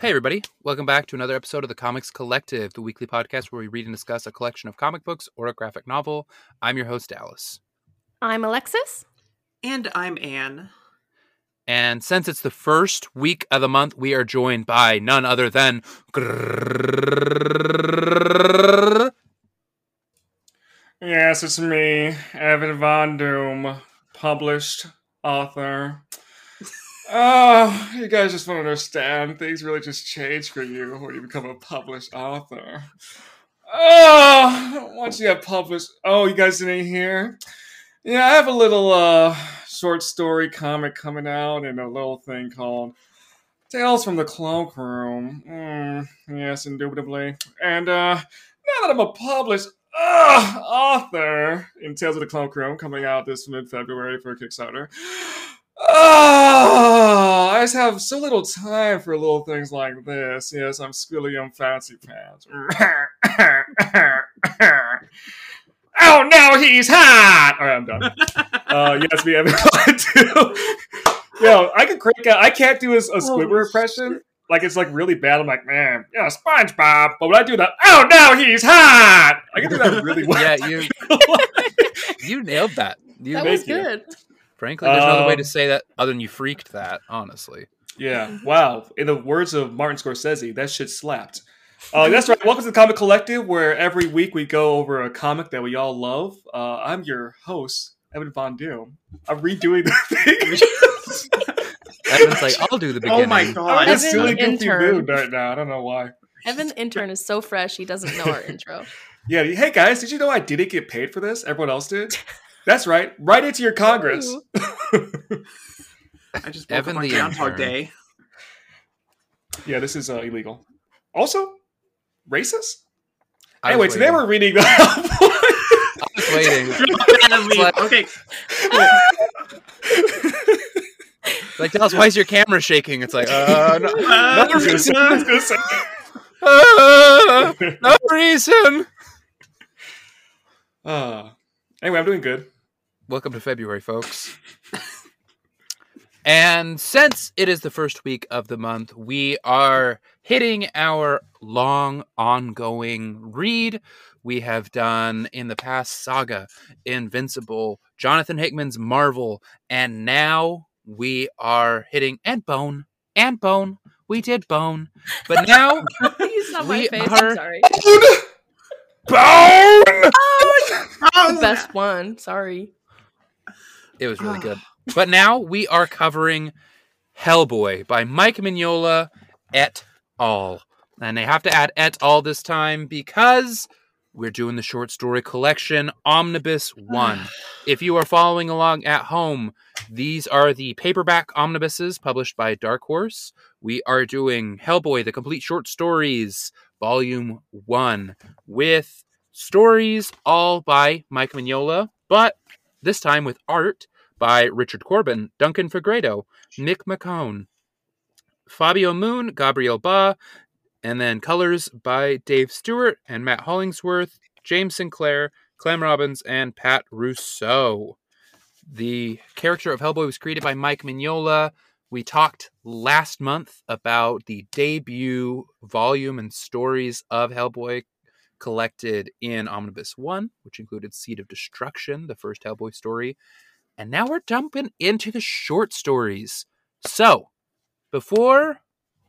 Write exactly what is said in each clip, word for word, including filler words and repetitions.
Hey everybody, welcome back to another episode of the Comics Collective, the weekly podcast where we read and discuss a collection of comic books or a graphic novel. I'm your host, Alice. I'm Alexis. And I'm Anne. And since it's the first week of the month, we are joined by none other than... Yes, it's me, Evan Von Doom, published author. Oh, you guys just don't understand. Things really just change for you when you become a published author. Oh, once you get published... Oh, you guys didn't hear? Yeah, I have a little uh, short story comic coming out and a little thing called Tales from the Cloakroom. Mm, yes, indubitably. And uh, now that I'm a published uh, author in Tales of the Cloakroom, coming out this mid-February for Kickstarter... Oh, I just have so little time for little things like this. Yes, I'm Squilliam Fancy Pants. Oh, no, he's hot! All right, I'm done. uh, yes, we have it. Yo, I could crank out. I can't do a, a Squidward impression. Like, it's, like, really bad. I'm like, man, yeah, SpongeBob. But when I do that, oh, no, he's hot! I can do that really well. Yeah, you you nailed that. You that was good. You. Frankly, there's no um, other way to say that other than you freaked that, honestly. Yeah, wow. In the words of Martin Scorsese, that shit slapped. Uh, that's right. Welcome to the Comic Collective, where every week we go over a comic that we all love. Uh, I'm your host, Evan Von Doom. I'm redoing the thing. Evan's like, I'll do the beginning. Oh my god. I'm just doing goofy mood right now. I don't know why. Evan, intern, is so fresh, he doesn't know our intro. Yeah, hey guys, did you know I didn't get paid for this? Everyone else did? That's right. Right into your Congress. I just woke up on Groundhog Day. Yeah, this is uh, illegal. Also, racist? I anyway, today we're reading the I was waiting. Like, okay. Like, tell us, why is your camera shaking? It's like, uh, no, uh, no reason. uh, no reason. Uh, anyway, I'm doing good. Welcome to February, folks. And since it is the first week of the month, we are hitting our long, ongoing read. We have done, in the past, Saga, Invincible, Jonathan Hickman's Marvel, and now we are hitting, and Bone, and Bone. We did Bone. But now, he's not we my face. Are... I'm sorry. Bone! Oh, the best one. Sorry. It was really good. But now we are covering Hellboy by Mike Mignola et al. And they have to add et al. This time because we're doing the short story collection Omnibus one. If you are following along at home, these are the paperback omnibuses published by Dark Horse. We are doing Hellboy, the complete short stories, volume one, with stories all by Mike Mignola, but this time with art by Richard Corbin, Duncan Fegredo, Nick McCone, Fabio Moon, Gabriel Ba, and then colors by Dave Stewart and Matt Hollingsworth, James Sinclair, Clem Robbins, and Pat Rousseau. The character of Hellboy was created by Mike Mignola. We talked last month about the debut volume and stories of Hellboy collected in Omnibus one, which included Seed of Destruction, the first Hellboy story. And now we're jumping into the short stories. So, before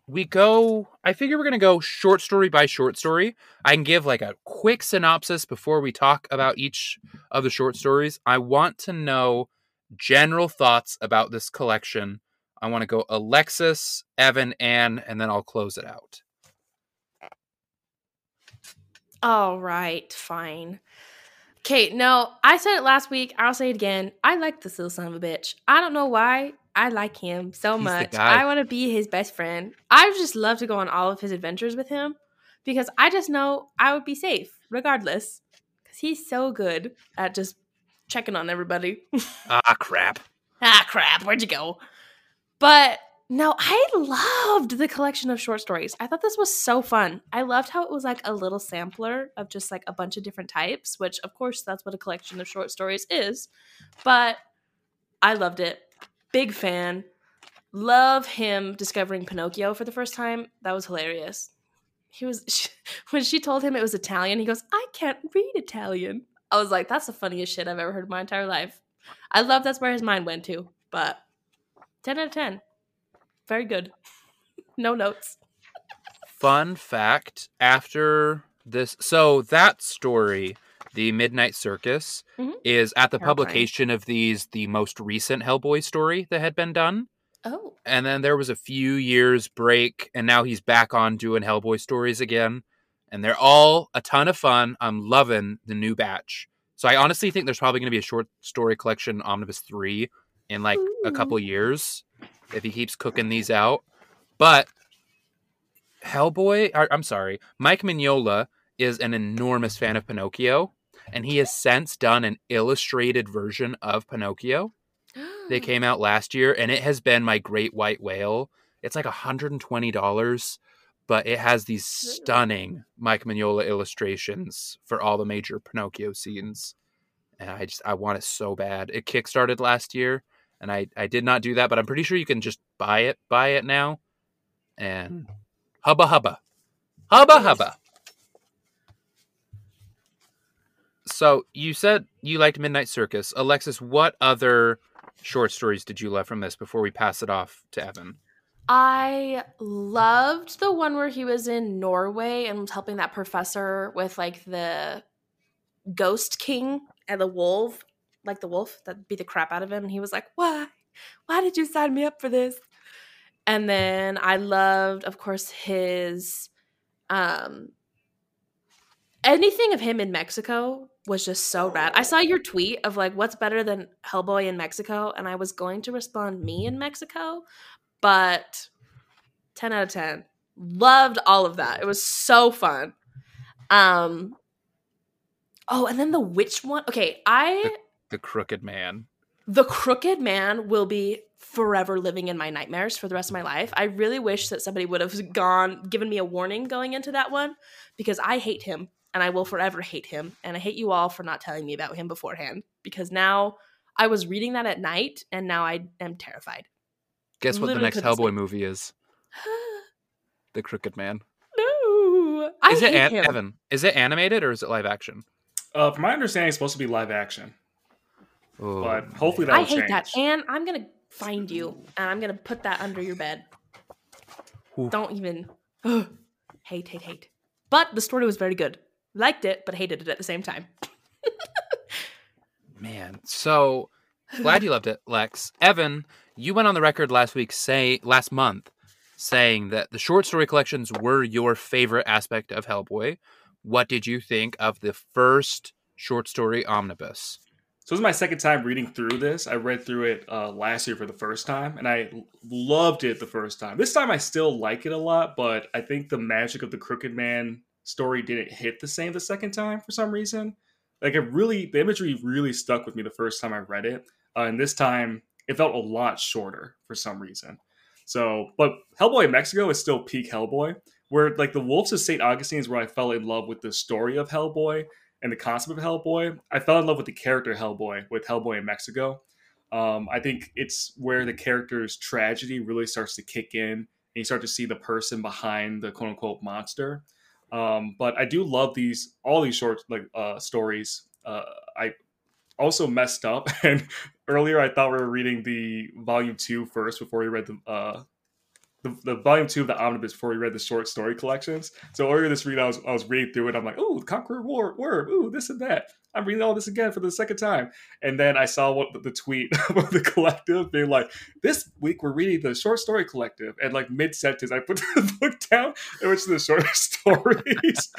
we go, I figure we're going to go short story by short story. I can give like a quick synopsis before we talk about each of the short stories. I want to know general thoughts about this collection. I want to go Alexis, Evan, Anne, and then I'll close it out. All right, fine. Okay, no, I said it last week. I'll say it again. I like this little son of a bitch. I don't know why. I like him so He's much. I want to be his best friend. I just love to go on all of his adventures with him because I just know I would be safe regardless because he's so good at just checking on everybody. ah, crap. Ah, crap. Where'd you go? But no, I loved the collection of short stories. I thought this was so fun. I loved how it was like a little sampler of just like a bunch of different types, which of course that's what a collection of short stories is. But I loved it. Big fan. Love him discovering Pinocchio for the first time. That was hilarious. He was she, when she told him it was Italian, he goes, "I can't read Italian." I was like, that's the funniest shit I've ever heard in my entire life. I love that's where his mind went to, but ten out of ten. Very good. No notes. Fun fact, after this, so that story, The Midnight Circus, mm-hmm. is at the Terrifying. publication of these, the most recent Hellboy story that had been done. Oh. And then there was a few years break, and now he's back on doing Hellboy stories again. And they're all a ton of fun. I'm loving the new batch. So I honestly think there's probably going to be a short story collection, Omnibus three, in like Ooh. a couple years, if he keeps cooking these out. But Hellboy, or, I'm sorry, Mike Mignola is an enormous fan of Pinocchio, and he has since done an illustrated version of Pinocchio. They came out last year, and it has been my great white whale. It's like one hundred twenty dollars, but it has these stunning Mike Mignola illustrations for all the major Pinocchio scenes. And I just, I want it so bad. It kickstarted last year, and I, I did not do that, but I'm pretty sure you can just buy it, buy it now. And hubba hubba. Hubba hubba. So you said you liked Midnight Circus. Alexis, what other short stories did you love from this before we pass it off to Evan? I loved the one where he was in Norway and was helping that professor with like the ghost king and the wolf, like the wolf that beat the crap out of him. And he was like, why? Why did you sign me up for this? And then I loved, of course, his um, anything of him in Mexico was just so rad. I saw your tweet of like, what's better than Hellboy in Mexico? And I was going to respond, me in Mexico, but ten out of ten. Loved all of that. It was so fun. Um, oh, and then the witch one. Okay, I... The, the Crooked Man. The Crooked Man will be forever living in my nightmares for the rest of my life. I really wish that somebody would have gone, given me a warning going into that one, because I hate him. And I will forever hate him. And I hate you all for not telling me about him beforehand. Because now I was reading that at night, and now I am terrified. Guess what Literally the next Hellboy say. movie is? The Crooked Man. No. I is hate it an- him. Evan, is it animated or is it live action? Uh, from my understanding, it's supposed to be live action. Oh, but hopefully that will change. I hate change. that. And I'm going to find you. And I'm going to put that under your bed. Ooh. Don't even. hate, hate, hate. But the story was very good. Liked it, but hated it at the same time. Man, so glad you loved it, Lex. Evan, you went on the record last week, say last month, saying that the short story collections were your favorite aspect of Hellboy. What did you think of the first short story omnibus? So this is my second time reading through this. I read through it uh, last year for the first time, and I loved it the first time. This time I still like it a lot, but I think the magic of the Crooked Man story didn't hit the same the second time for some reason. Like it really, the imagery really stuck with me the first time I read it. Uh, and this time it felt a lot shorter for some reason. So, but Hellboy in Mexico is still peak Hellboy, where like the Wolves of Saint Augustine is where I fell in love with the story of Hellboy and the concept of Hellboy. I fell in love with the character Hellboy with Hellboy in Mexico. Um, I think it's where the character's tragedy really starts to kick in and you start to see the person behind the quote unquote monster. Um, but I do love these, all these short like uh, stories. Uh, I also messed up, and earlier I thought we were reading the volume two first before we read the, uh, the the volume two of the omnibus before we read the short story collections. So earlier this read, I was I was reading through it. I'm like, ooh, Conqueror War, Worm, ooh, this and that. I'm reading all this again for the second time, and then I saw what the, the tweet about the collective being like, "This week we're reading the short story collective," and like mid sentence, I put the book down and went to the short stories.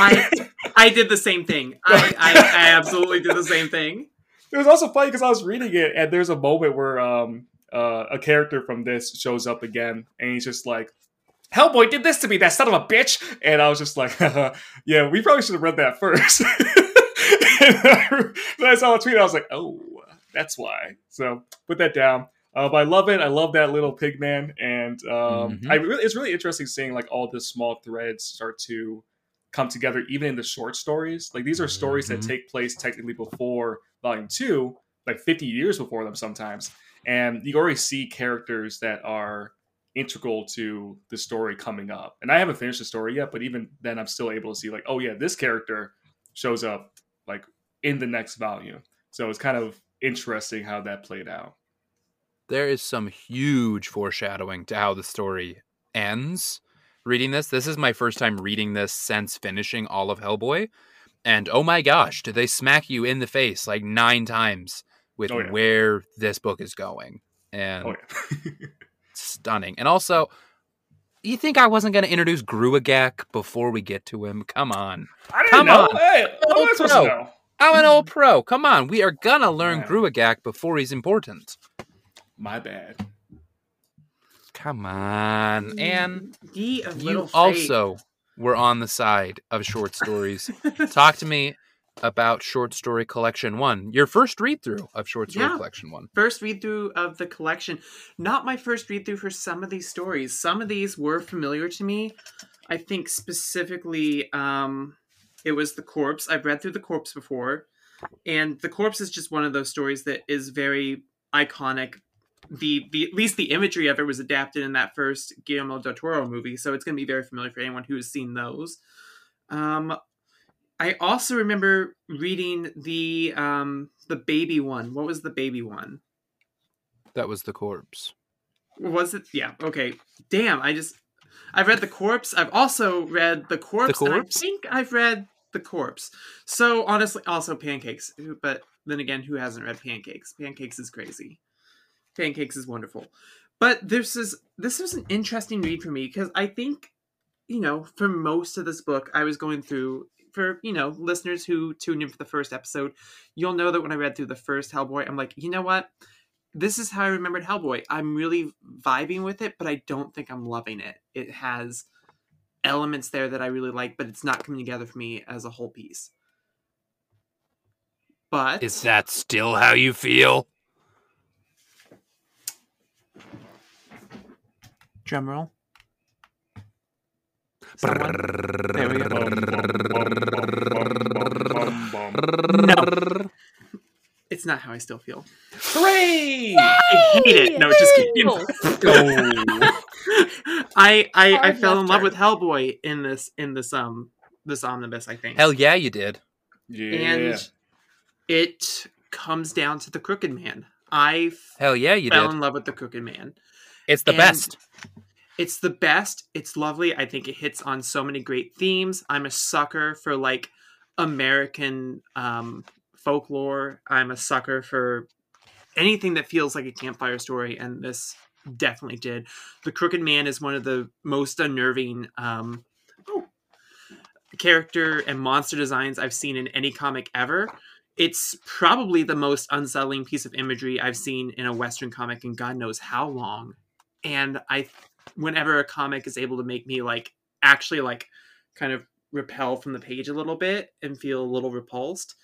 I I did the same thing. I, I I absolutely did the same thing. It was also funny because I was reading it, and there's a moment where um uh, a character from this shows up again, and he's just like, "Hellboy did this to me, that son of a bitch," and I was just like, "Yeah, we probably should have read that first." Then I saw a tweet. I was like, "Oh, that's why." So put that down. Uh, but I love it. I love that little pig man, and um, mm-hmm. I really, it's really interesting seeing like all the small threads start to come together, even in the short stories. Like these are stories mm-hmm. that take place technically before Volume Two, like fifty years before them sometimes. And you already see characters that are integral to the story coming up. And I haven't finished the story yet, but even then I'm still able to see like, oh yeah, this character shows up like in the next volume. So it's kind of interesting how that played out. There is some huge foreshadowing to how the story ends. Reading this, this is my first time reading this since finishing all of Hellboy. And oh my gosh, did they smack you in the face like nine times with oh, yeah. where this book is going. And oh, yeah. stunning. And also, you think I wasn't going to introduce Gruagach before we get to him? Come on. I didn't Come know. On. Hey, I'm, an pro. Know. I'm an old pro. Come on. We are going to learn Gruagach before he's important. My bad. Come on. And you also were on the side of short stories. Talk to me about Short Story Collection one. Your first read-through of Short Story yeah, Collection one. First read-through of the collection. Not my first read-through for some of these stories. Some of these were familiar to me. I think specifically um, it was The Corpse. I've read through The Corpse before. And The Corpse is just one of those stories that is very iconic. The, the at least the imagery of it was adapted in that first Guillermo del Toro movie. So it's going to be very familiar for anyone who has seen those. Um... I also remember reading the um, the baby one. What was the baby one? That was The Corpse. Was it? Yeah. Okay. Damn. I just I've read The Corpse. I've also read The Corpse. The Corpse? And I think I've read The Corpse. So honestly, also Pancakes. But then again, who hasn't read Pancakes? Pancakes is crazy. Pancakes is wonderful. But this is this was an interesting read for me because I think, you know, for most of this book, I was going through. For, you know, listeners who tuned in for the first episode, you'll know that when I read through the first Hellboy, I'm like, you know what? This is how I remembered Hellboy. I'm really vibing with it, but I don't think I'm loving it. It has elements there that I really like, but it's not coming together for me as a whole piece. But... Is that still how you feel? Drumroll. Someone? There we go. No. It's not how I still feel. Hooray! Yay! I hate it. No, just kidding. Oh. I I, I fell in love with Hellboy in this in this um this omnibus, I think. Hell yeah, you did. Yeah. And it comes down to the Crooked Man. I Hell yeah, you fell did. in love with the Crooked Man. It's the and best. It's the best. It's lovely. I think it hits on so many great themes. I'm a sucker for like American um, folklore. I'm a sucker for anything that feels like a campfire story. And this definitely did. The Crooked Man is one of the most unnerving um, oh, character and monster designs I've seen in any comic ever. It's probably the most unsettling piece of imagery I've seen in a Western comic in God knows how long. And I think whenever a comic is able to make me like actually like kind of repel from the page a little bit and feel a little repulsed,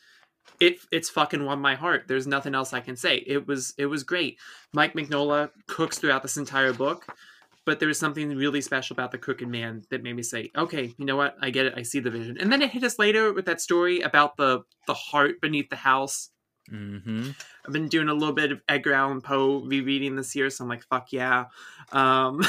it it's fucking won my heart. There's nothing else I can say. It was it was great. Mike Mignola cooks throughout this entire book, but there was something really special about the Crooked Man that made me say, okay, you know what? I get it. I see the vision. And then it hit us later with that story about the the heart beneath the house. Mm-hmm. I've been doing a little bit of Edgar Allan Poe rereading this year, so I'm like, fuck yeah. Um,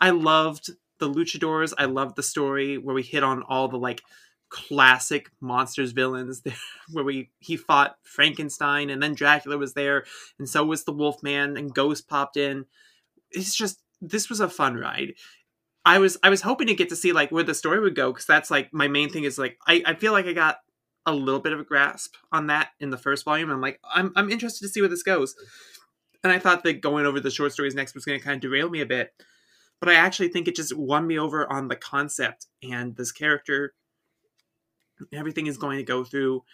I loved the Luchadors. I loved the story where we hit on all the like classic monsters villains, where we he fought Frankenstein and then Dracula was there, and so was the Wolfman and Ghost popped in. It's just this was a fun ride. I was I was hoping to get to see like where the story would go because that's like my main thing is like I, I feel like I got a little bit of a grasp on that in the first volume. I'm like, I'm I'm interested to see where this goes. And I thought that going over the short stories next was going to kind of derail me a bit. But I actually think it just won me over on the concept and this character. Everything is going to go through.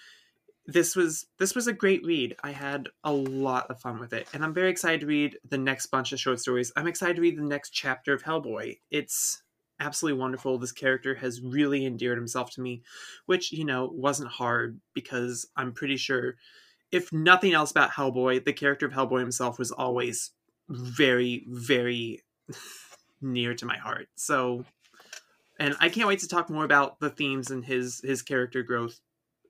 This was this was a great read. I had a lot of fun with it. And I'm very excited to read the next bunch of short stories. I'm excited to read the next chapter of Hellboy. It's absolutely wonderful. This character has really endeared himself to me, which, you know, wasn't hard because I'm pretty sure, if nothing else about Hellboy, the character of Hellboy himself was always very, very near to my heart. So, and I can't wait to talk more about the themes and his, his character growth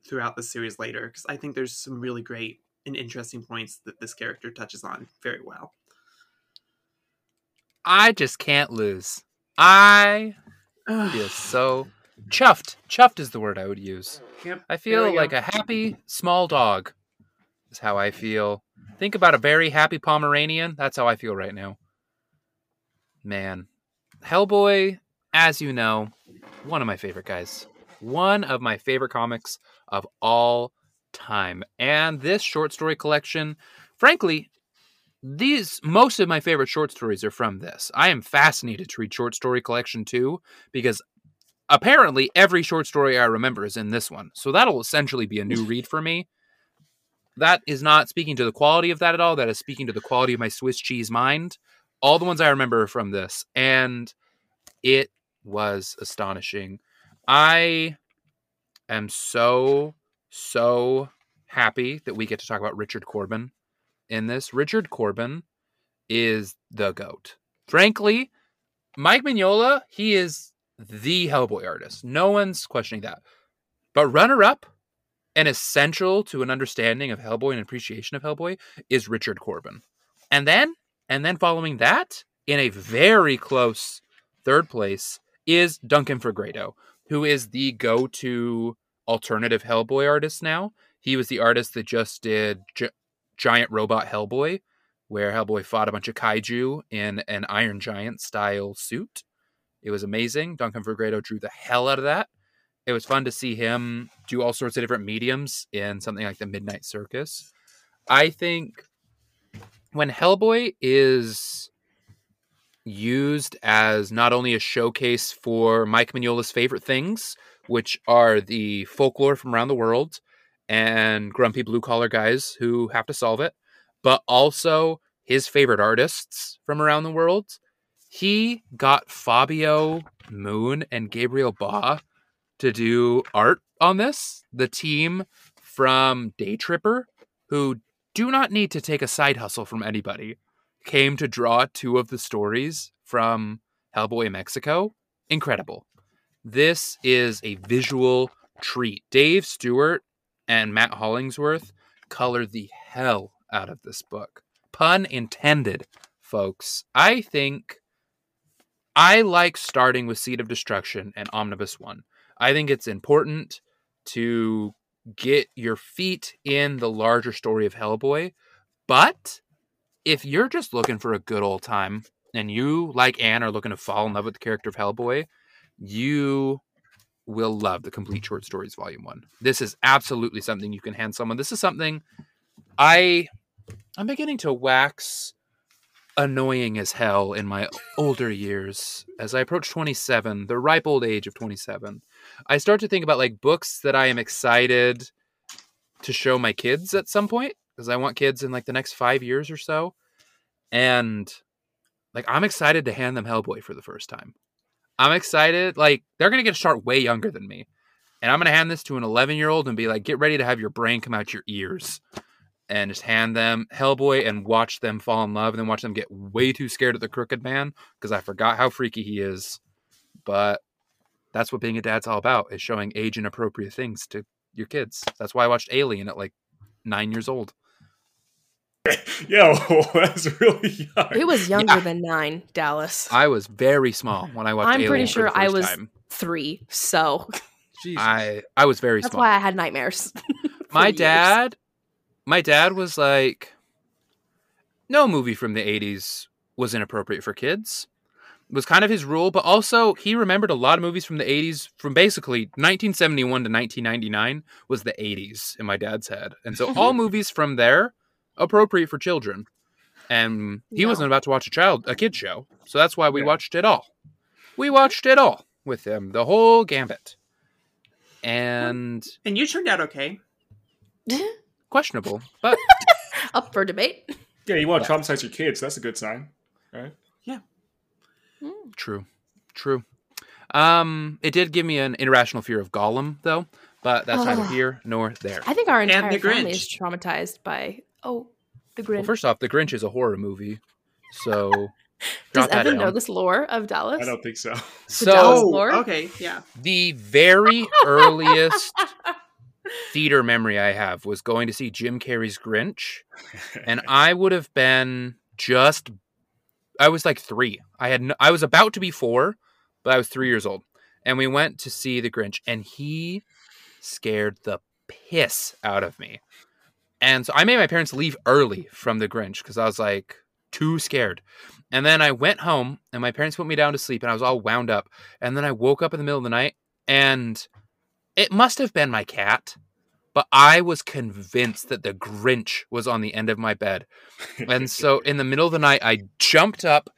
throughout the series later, because I think there's some really great and interesting points that this character touches on very well. I just can't lose. I feel so chuffed. Chuffed is the word I would use. Yep. I feel like go. a happy small dog is how I feel. Think about a very happy Pomeranian. That's how I feel right now. Man. Hellboy, as you know, one of my favorite guys. One of my favorite comics of all time. And this short story collection, frankly, These most of my favorite short stories are from this. I am fascinated to read short story collection two because apparently every short story I remember is in this one. So that'll essentially be a new read for me. That is not speaking to the quality of that at all. That is speaking to the quality of my Swiss cheese mind. All the ones I remember are from this, and it was astonishing. I am so, so happy that we get to talk about Richard Corben. In this, Richard Corben is the GOAT. Frankly, Mike Mignola, he is the Hellboy artist. No one's questioning that. But runner-up and essential to an understanding of Hellboy and appreciation of Hellboy is Richard Corben. And then, and then following that, in a very close third place, is Duncan Fegredo, who is the go-to alternative Hellboy artist now. He was the artist that just did... J- Giant Robot Hellboy, where Hellboy fought a bunch of kaiju in an Iron Giant style suit. It was amazing. Duncan Fegredo drew the hell out of that. It was fun to see him do all sorts of different mediums in something like the Midnight Circus. I think when Hellboy is used as not only a showcase for Mike Mignola's favorite things, which are the folklore from around the world, and grumpy blue-collar guys who have to solve it, but also his favorite artists from around the world. He got Fabio Moon and Gabriel Ba to do art on this. The team from Day Tripper, who do not need to take a side hustle from anybody, came to draw two of the stories from Hellboy Mexico. Incredible. This is a visual treat. Dave Stewart and Matt Hollingsworth color the hell out of this book. Pun intended, folks. I think I like starting with Seed of Destruction and Omnibus One. I think it's important to get your feet in the larger story of Hellboy. But if you're just looking for a good old time and you, like Anne, are looking to fall in love with the character of Hellboy, you will love the Complete Short Stories Volume One. This is absolutely something you can hand someone. This is something I I'm beginning to wax annoying as hell in my older years. As I approach twenty-seven, the ripe old age of twenty-seven, I start to think about like books that I am excited to show my kids at some point, because I want kids in like the next five years or so. And like, I'm excited to hand them Hellboy for the first time. I'm excited. Like, they're going to get to start way younger than me. And I'm going to hand this to an eleven-year-old and be like, get ready to have your brain come out your ears. And just hand them Hellboy and watch them fall in love. And then watch them get way too scared of the Crooked Man, because I forgot how freaky he is. But that's what being a dad's all about, is showing age-inappropriate things to your kids. That's why I watched Alien at, like, nine years old. Yo, that's really young. It was younger yeah. than nine, Dallas. I was very small when I watched I'm Alien pretty sure I was time. three, so. Jesus. I, I was very that's small. That's why I had nightmares. my years. dad, my dad was like, no movie from the eighties was inappropriate for kids. It was kind of his rule, but also he remembered a lot of movies from the eighties, from basically nineteen seventy-one to nineteen ninety-nine was the eighties in my dad's head. And so all movies from there appropriate for children, and he no. wasn't about to watch a child a kid show, so that's why we yeah. watched it all we watched it all with him, the whole gambit. And and you turned out okay. Questionable, but up for debate. Yeah, you want to traumatize your kids, that's a good sign, right? Yeah. mm. true true. Um it did give me an irrational fear of Gollum, though, but that's oh. neither here nor there. I think our entire family is traumatized by Oh, the Grinch. Well, first off, the Grinch is a horror movie, so does Evan know this lore of Dallas? I don't think so. So, the Dallas lore? Okay, yeah. The very earliest theater memory I have was going to see Jim Carrey's Grinch, and I would have been just, I was like three. I had, no, I was about to be four, but I was three years old, and we went to see the Grinch, and he scared the piss out of me. And so I made my parents leave early from the Grinch because I was like too scared. And then I went home and my parents put me down to sleep and I was all wound up. And then I woke up in the middle of the night, and it must have been my cat, but I was convinced that the Grinch was on the end of my bed. And so in the middle of the night, I jumped up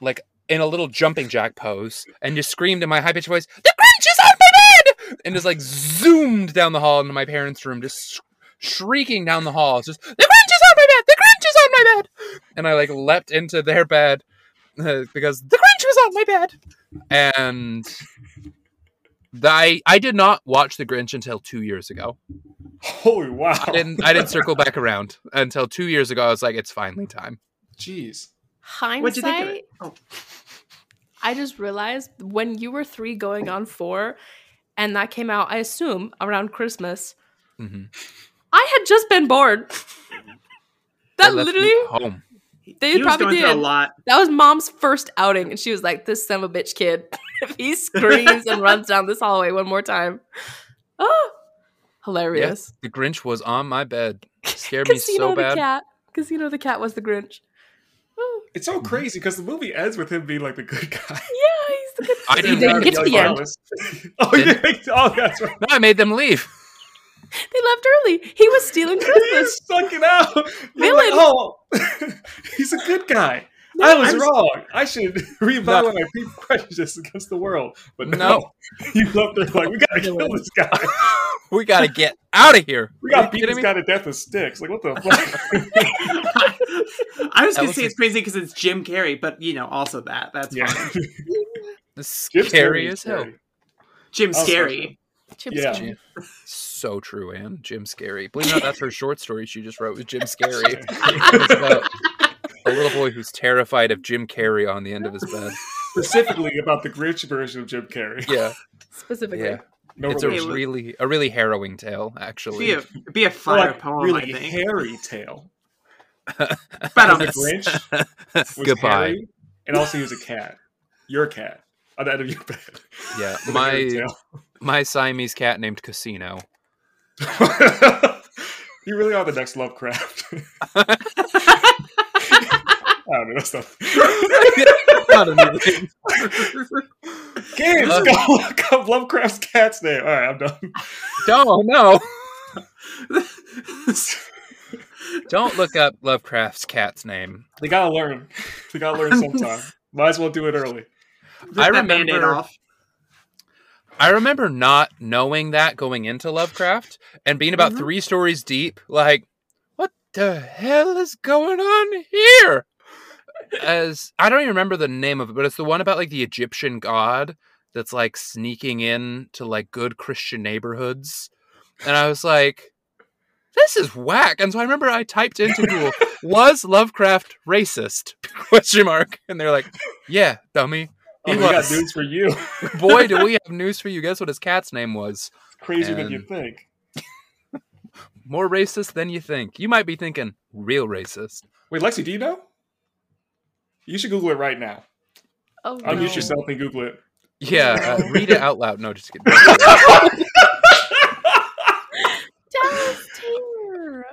like in a little jumping jack pose and just screamed in my high-pitched voice, "The Grinch is on my bed!" And just like zoomed down the hall into my parents' room, just shrieking down the hall. It's just, "The Grinch is on my bed! The Grinch is on my bed!" And I like leapt into their bed uh, because the Grinch was on my bed. And I I did not watch the Grinch until two years ago. Holy wow! I didn't I didn't circle back around until two years ago. I was like, it's finally time. Jeez. Hindsight. What'd you think of it? Oh. I just realized when you were three, going on four, and that came out, I assume, around Christmas. Mm-hmm. I had just been bored. That literally home. They he probably was going did through a lot. That was mom's first outing, and she was like, "This son of a bitch kid, if he screams and runs down this hallway one more time, oh, hilarious!" Yeah, the Grinch was on my bed. It scared me so bad. Because you know the cat was the Grinch. Oh. It's so crazy because the movie ends with him being like the good guy. Yeah, he's the good guy. I didn't, didn't get to the end. Oh, you didn't? Oh, that's right. No, I made them leave. They left early. He was stealing Christmas. He was sucking out. You're like, oh, he's a good guy. No, I was I'm wrong. Sorry. I should revalue my prejudice against the world. But no, no. You left there like, we gotta kill this guy. We gotta get out of here. We gotta beat this me? guy to death with sticks. Like, what the fuck? I was that gonna was say it's crazy because it's Jim Carrey, but you know, also that. That's yeah. fine. Scary as hell. Jim Scary. Jim yeah. Scary. So true, Anne. Jim Scary. Believe it or not, that's her short story she just wrote with Jim Scary. It's about a little boy who's terrified of Jim Carrey on the end of his bed. Specifically about the Grinch version of Jim Carrey. Yeah. Specifically. Yeah. No it's relation. a really a really harrowing tale, actually. Be a, be a fire like, poem, really I think. Hairy tale. But the Grinch was Goodbye. Hairy, and also he was a cat. Your cat. On the end of your bed. Yeah. my My Siamese cat named Casino. You really are the next Lovecraft. I don't know, that's not... not anything. Games, Love... go look up Lovecraft's cat's name. All right, I'm done. Don't, no. Don't look up Lovecraft's cat's name. They gotta learn. They gotta learn sometime. Might as well do it early. Rip I remember... Off. I remember not knowing that going into Lovecraft and being about mm-hmm. three stories deep, like, what the hell is going on here? As I don't even remember the name of it, but it's the one about like the Egyptian god that's like sneaking in to like good Christian neighborhoods. And I was like, this is whack. And so I remember I typed into Google, was Lovecraft racist? Question mark. And they're like, yeah, dummy. He oh, we got news for you. Boy, do we have news for you. Guess what his cat's name was? It's crazier and... than you think. More racist than you think. You might be thinking, real racist. Wait, Lexi, do you know? You should Google it right now. Oh, I'll no. Unmute yourself and Google it. Yeah, uh, read it out loud. No, just kidding. Dallas Taylor.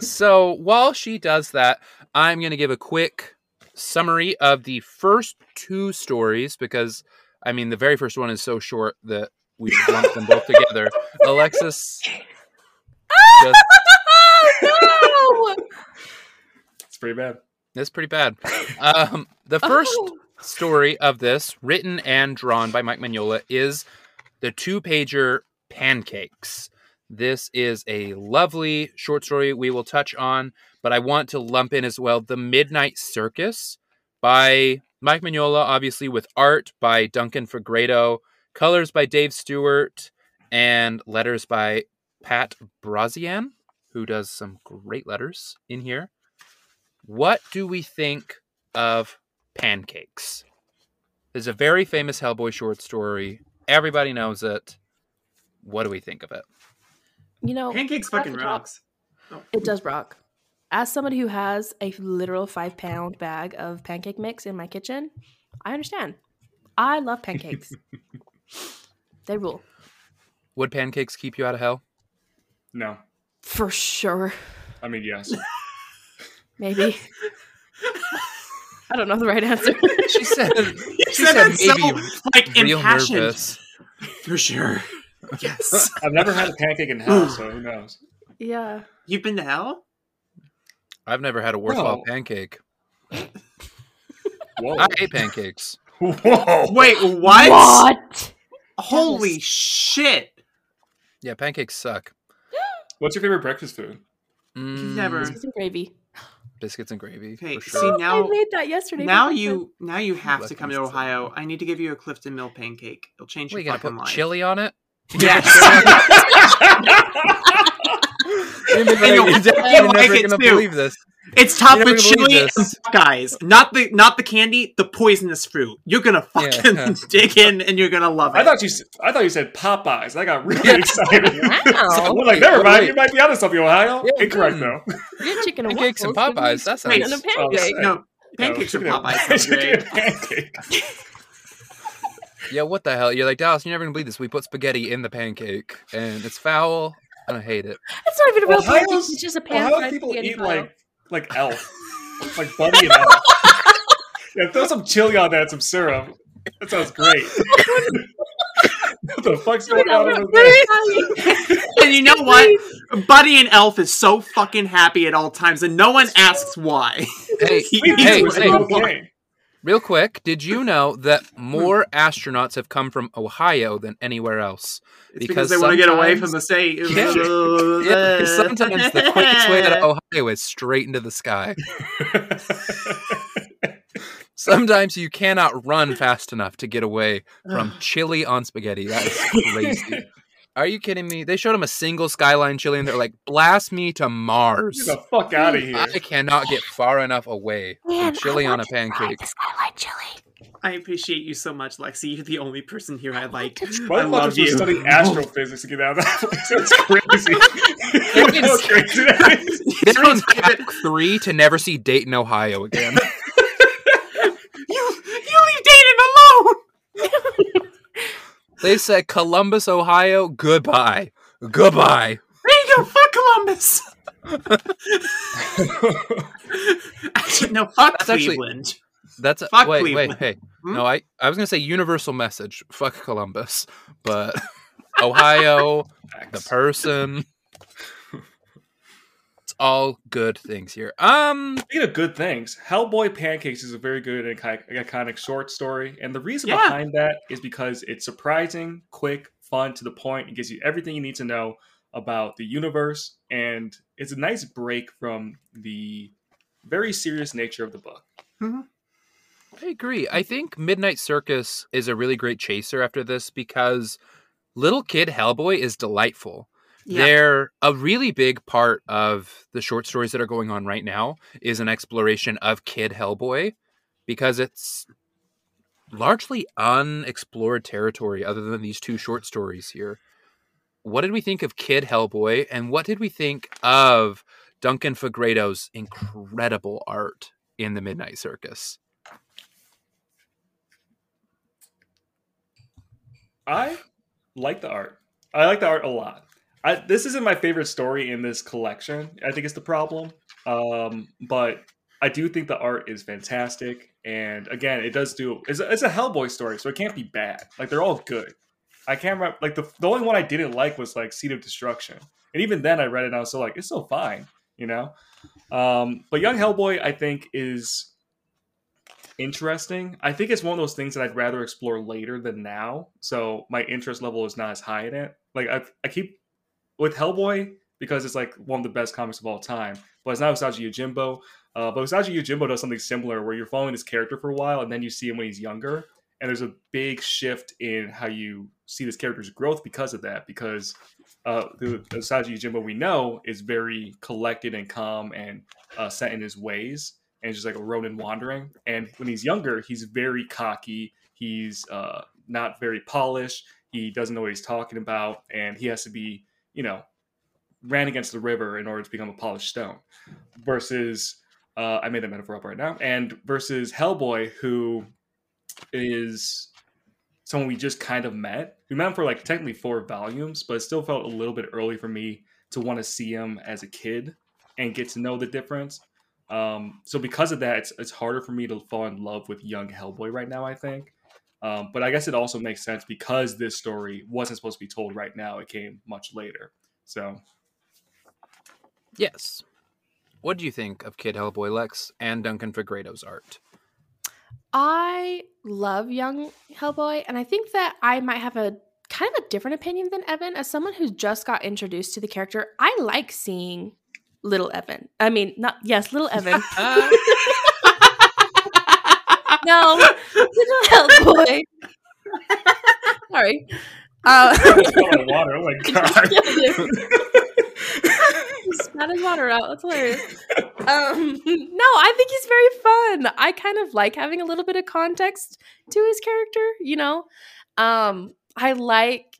So while she does that, I'm going to give a quick... summary of the first two stories, because I mean the very first one is so short that we should lump them both together. Alexis, just... no! It's pretty bad. That's pretty bad. Um, the first oh. story of this, written and drawn by Mike Mignola, is the two-pager Pancakes. This is a lovely short story we will touch on, but I want to lump in as well The Midnight Circus by Mike Mignola, obviously, with art by Duncan Fegredo, colors by Dave Stewart, and letters by Pat Brazian, who does some great letters in here. What do we think of Pancakes? It's a very famous Hellboy short story. Everybody knows it. What do we think of it? You know, pancakes fucking rocks. Oh. It does rock. As somebody who has a literal five pound bag of pancake mix in my kitchen, I understand. I love pancakes. They rule. Would pancakes keep you out of hell? No. For sure. I mean, yes. Maybe. I don't know the right answer. She said, she said, said maybe so, like, real nervous. For sure. Yes. I've never had a pancake in hell, so who knows? Yeah. You've been to hell? I've never had a worthwhile Whoa. pancake. Whoa. I hate pancakes. Whoa. Wait, what? What? Holy was... shit. Yeah, pancakes suck. What's your favorite breakfast food? Mm. Never. Biscuits and gravy. Biscuits and gravy. Okay, for sure. See, now, I made that yesterday. Now you now you have to come to Ohio. I need to give you a Clifton Mill pancake. It'll change your fucking life. Are you gonna put chili on it? Yes. And you'll, you'll like it too. It's topped with chili and guys. Not the not the candy, the poisonous fruit. You're gonna fucking yeah. dig in, and you're gonna love it. I thought you I thought you said Popeyes. I got really excited. Wow. So I'm like, never mind. You might be honest with me, Ohio. Yeah, Incorrect mm. though. You're chicken and pancakes and Popeyes. That's not a pancake. No, pancakes no, are Popeyes. Chicken pancakes. Yeah, what the hell? You're like, Dallas, you're never going to believe this. We put spaghetti in the pancake, and it's foul, and I hate it. It's not even a real pancake. It's just a pancake. Well, how do people eat, foul. like, like Elf? Like Buddy and Elf. Yeah, throw some chili on that and some syrup. That sounds great. What the fuck's going on over there? And you know what? Buddy and Elf is so fucking happy at all times, and no one asks why. Hey, hey, hey. hey. Okay. Real quick, did you know that more astronauts have come from Ohio than anywhere else? It's because, because they want to get away from the state. Yeah, yeah, because sometimes the quickest way out of Ohio is straight into the sky. Sometimes you cannot run fast enough to get away from chili on spaghetti. That is crazy. Are you kidding me? They showed him a single skyline chili, and they're like, blast me to Mars. Get the fuck out of here. I cannot get far enough away Man, from chili on a pancake. Skyline chili. I appreciate you so much, Lexi. You're the only person here I like. Why the fuck are you studying astrophysics to get out of that place? That's crazy. It's crazy. This one's pack three to never see Dayton, Ohio again. you, you leave Dayton alone! They said Columbus, Ohio, goodbye. Goodbye. There you go, fuck Columbus. Actually, no, fuck that's Cleveland. Actually, that's a, fuck wait, Cleveland. Wait, hey. Hmm? No, I, I was going to say universal message, fuck Columbus. But Ohio, the person. It's all good things here. Um, Speaking of good things, Hellboy Pancakes is a very good and iconic short story. And the reason yeah. behind that is because it's surprising, quick, fun, to the point. It gives you everything you need to know about the universe. And it's a nice break from the very serious nature of the book. Mm-hmm. I agree. I think Midnight Circus is a really great chaser after this because little kid Hellboy is delightful. Yeah. They're a really big part of the short stories that are going on right now is an exploration of Kid Hellboy because it's largely unexplored territory other than these two short stories here. What did we think of Kid Hellboy and what did we think of Duncan Fegredo's incredible art in the Midnight Circus? I like the art. I like the art a lot. I, this isn't my favorite story in this collection. I think it's the problem. Um, but I do think the art is fantastic. And again, it does do... It's a, it's a Hellboy story, so it can't be bad. Like, they're all good. I can't remember... Like, the, the only one I didn't like was, like, Seed of Destruction. And even then, I read it, and I was still like, it's so fine, you know? Um, but Young Hellboy, I think, is interesting. I think it's one of those things that I'd rather explore later than now. So my interest level is not as high in it. Like, I, I keep... With Hellboy, because it's like one of the best comics of all time. But it's not Usagi Yojimbo. Uh, but Usagi Yojimbo does something similar where you're following this character for a while and then you see him when he's younger. And there's a big shift in how you see this character's growth because of that. Because uh, the Usagi Yojimbo we know is very collected and calm and uh, set in his ways. And just like a ronin wandering. And when he's younger, he's very cocky. He's uh, not very polished. He doesn't know what he's talking about. And he has to be... you know, ran against the river in order to become a polished stone, versus uh, I made that metaphor up right now, and versus Hellboy, who is someone we just kind of met. We met him for like technically four volumes, but it still felt a little bit early for me to want to see him as a kid and get to know the difference. Um, so because of that, it's, it's harder for me to fall in love with young Hellboy right now, I think. Um, but I guess it also makes sense because this story wasn't supposed to be told right now. It came much later. So. Yes. What do you think of Kid Hellboy, Lex, and Duncan Fegredo's art? I love young Hellboy, and I think that I might have a kind of a different opinion than Evan. As someone who's just got introduced to the character, I like seeing little Evan. I mean, not yes, little Evan. No, little Hellboy. Sorry. Uh, water. Oh my god! Spat his water out. That's hilarious. Um, no, I think he's very fun. I kind of like having a little bit of context to his character. You know, um, I like.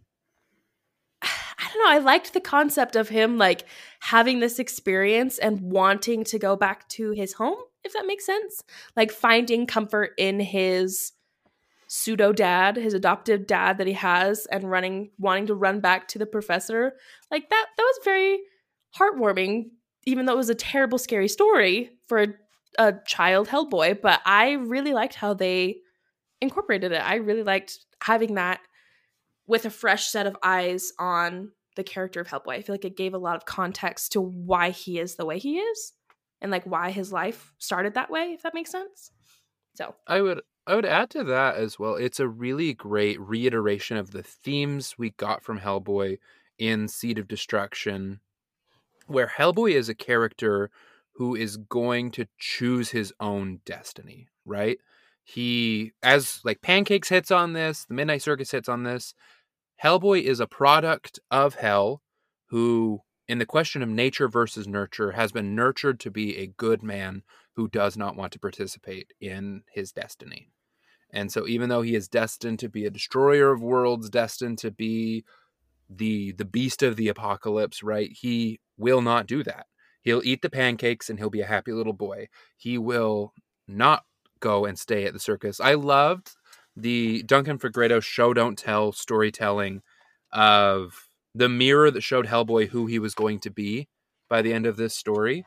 I don't know. I liked the concept of him like having this experience and wanting to go back to his home, if that makes sense. Like finding comfort in his pseudo dad, his adoptive dad that he has, and running, wanting to run back to the professor. Like that, that was very heartwarming, even though it was a terrible, scary story for a, a child Hellboy. But I really liked how they incorporated it. I really liked having that with a fresh set of eyes on the character of Hellboy. I feel like it gave a lot of context to why he is the way he is, and like why his life started that way, if that makes sense. So I would I would add to that as well. It's a really great reiteration of the themes we got from Hellboy in Seed of Destruction, where Hellboy is a character who is going to choose his own destiny, right? He, as like Pancakes hits on this, the Midnight Circus hits on this, Hellboy is a product of hell who, in the question of nature versus nurture, has been nurtured to be a good man who does not want to participate in his destiny. And so even though he is destined to be a destroyer of worlds, destined to be the the beast of the apocalypse, right? He will not do that. He'll eat the pancakes and he'll be a happy little boy. He will not go and stay at the circus. I loved the Duncan Fegredo show don't tell storytelling of the mirror that showed Hellboy who he was going to be by the end of this story.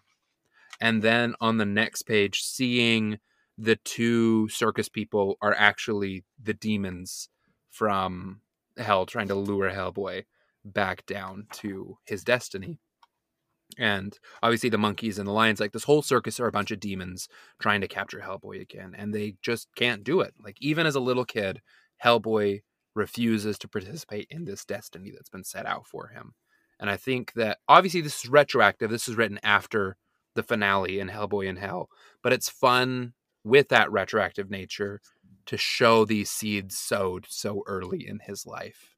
And then on the next page, seeing the two circus people are actually the demons from hell trying to lure Hellboy back down to his destiny. And obviously the monkeys and the lions, like this whole circus are a bunch of demons trying to capture Hellboy again. And they just can't do it. Like even as a little kid, Hellboy refuses to participate in this destiny that's been set out for him. And I think that obviously this is retroactive. This is written after the finale in Hellboy in Hell. But it's fun with that retroactive nature to show these seeds sowed so early in his life.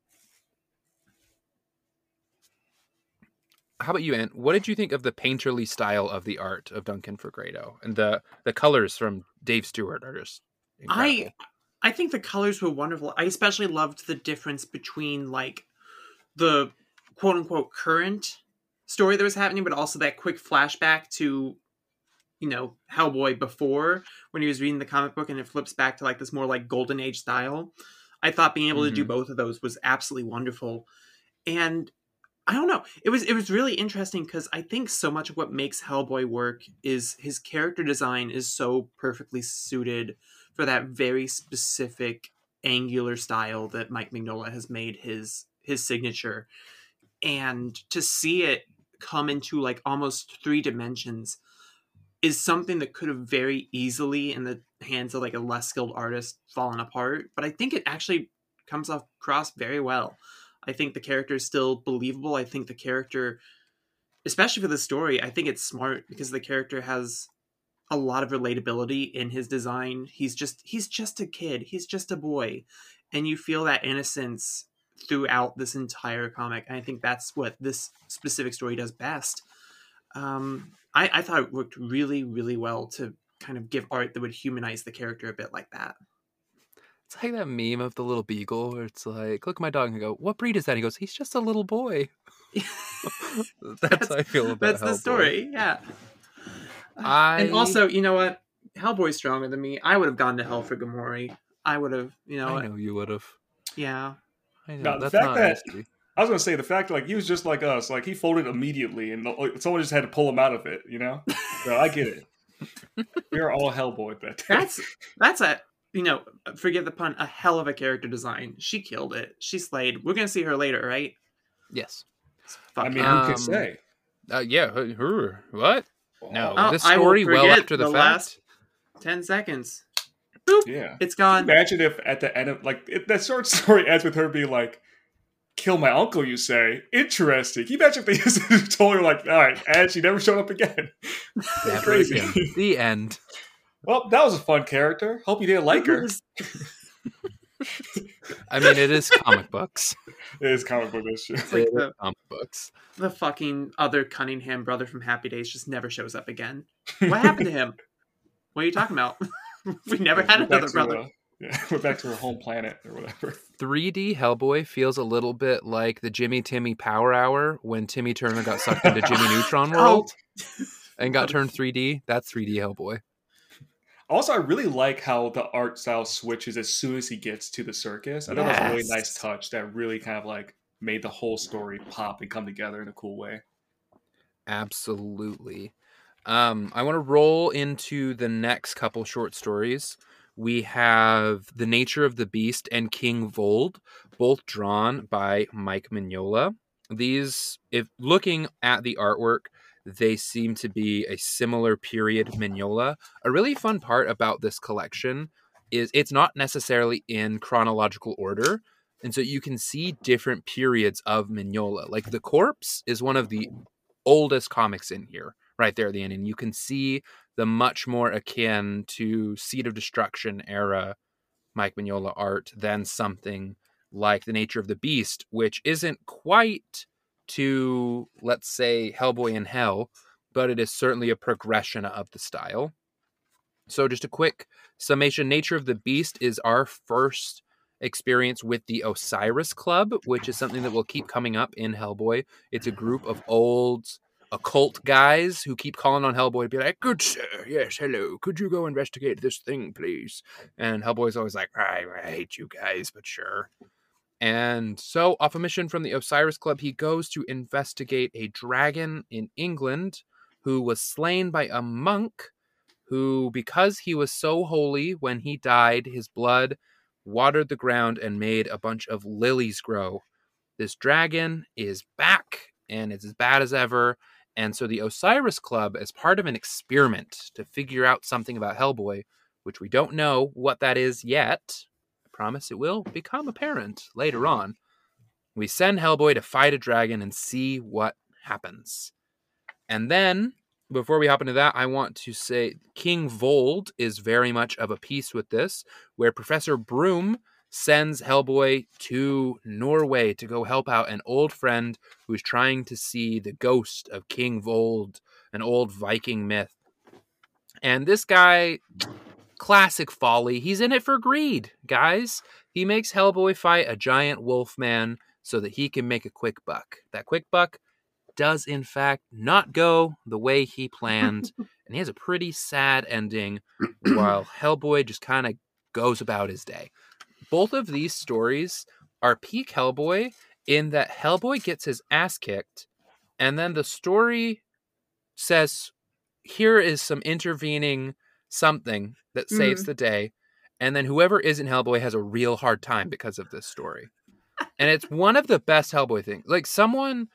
How about you, Ant? What did you think of the painterly style of the art of Duncan Fegredo? And the, the colors from Dave Stewart are just incredible. I, I think the colors were wonderful. I especially loved the difference between, like, the quote-unquote current story that was happening, but also that quick flashback to, you know, Hellboy before, when he was reading the comic book, and it flips back to, like, this more, like, Golden Age style. I thought being able mm-hmm. to do both of those was absolutely wonderful. And I don't know. It was it was really interesting because I think so much of what makes Hellboy work is his character design is so perfectly suited for that very specific angular style that Mike Mignola has made his his signature. And to see it come into like almost three dimensions is something that could have very easily in the hands of like a less skilled artist fallen apart. But I think it actually comes off across very well. I think the character is still believable. I think the character, especially for the story, I think it's smart because the character has a lot of relatability in his design. He's just he's just a kid. He's just a boy. And you feel that innocence throughout this entire comic. And I think that's what this specific story does best. Um, I, I thought it worked really, really well to kind of give art that would humanize the character a bit like that. It's like that meme of the little beagle where it's like, look at my dog, and I go, what breed is that? He goes, he's just a little boy. that's, that's how I feel about That's Hellboy. The story, yeah. I... And also, you know what? Hellboy's stronger than me. I would have gone to hell for Gamori. I would have, you know. I know you would have. Yeah. I know. Now, that's the fact not that, honesty. I was going to say, the fact like, he was just like us. Like, he folded immediately, and like, someone just had to pull him out of it, you know? So I get it. We are all Hellboy at that day. That's, that's a... You know, forgive the pun, a hell of a character design. She killed it. She slayed. We're going to see her later, right? Yes. I mean, um, who can say? Uh, yeah, her. What? No, oh, this story well after the, the fact. Last ten seconds. Boop, yeah. It's gone. Imagine if at the end of, like, it, that short story ends with her being like, kill my uncle, you say? Interesting. Can you imagine if they just told her, like, all right, and she never showed up again? That's crazy. Again. The end. Well, that was a fun character. Hope you didn't like her. I mean, it is comic books. It is comic book issue. It's like the, comic books. The fucking other Cunningham brother from Happy Days just never shows up again. What happened to him? What are you talking about? We never yeah, had another brother. A, yeah, we're back to our home planet or whatever. three D Hellboy feels a little bit like the Jimmy Timmy Power Hour when Timmy Turner got sucked into Jimmy Neutron World oh. and got turned three D. That's three D Hellboy. Also, I really like how the art style switches as soon as he gets to the circus. I thought yes. that was a really nice touch that really kind of like made the whole story pop and come together in a cool way. Absolutely. Um, I want to roll into the next couple short stories. We have The Nature of the Beast and King Vold, both drawn by Mike Mignola. These, if looking at the artwork, they seem to be a similar period Mignola. A really fun part about this collection is it's not necessarily in chronological order. And so you can see different periods of Mignola. Like The Corpse is one of the oldest comics in here, right there at the end. And you can see the much more akin to Seed of Destruction era Mike Mignola art than something like The Nature of the Beast, which isn't quite... to, let's say, Hellboy in Hell, but it is certainly a progression of the style. So just a quick summation. Nature of the Beast is our first experience with the Osiris Club, which is something that will keep coming up in Hellboy. It's a group of old occult guys who keep calling on Hellboy to be like, good sir, yes, hello, could you go investigate this thing, please? And Hellboy's always like, I, I hate you guys, but sure. And so, off a mission from the Osiris Club, he goes to investigate a dragon in England who was slain by a monk who, because he was so holy, when he died, his blood watered the ground and made a bunch of lilies grow. This dragon is back, and it's as bad as ever. And so the Osiris Club, as part of an experiment to figure out something about Hellboy, which we don't know what that is yet... promise it will become apparent later on. We send Hellboy to fight a dragon and see what happens. And then, before we hop into that, I want to say King Vold is very much of a piece with this, where Professor Broom sends Hellboy to Norway to go help out an old friend who's trying to see the ghost of King Vold, an old Viking myth. And this guy... classic folly. He's in it for greed, guys. He makes Hellboy fight a giant wolf man so that he can make a quick buck. That quick buck does, in fact, not go the way he planned, and he has a pretty sad ending while Hellboy just kind of goes about his day. Both of these stories are peak Hellboy in that Hellboy gets his ass kicked, and then the story says, here is some intervening something that saves mm. the day, and then whoever isn't Hellboy has a real hard time because of this story. And it's one of the best Hellboy things. Like, someone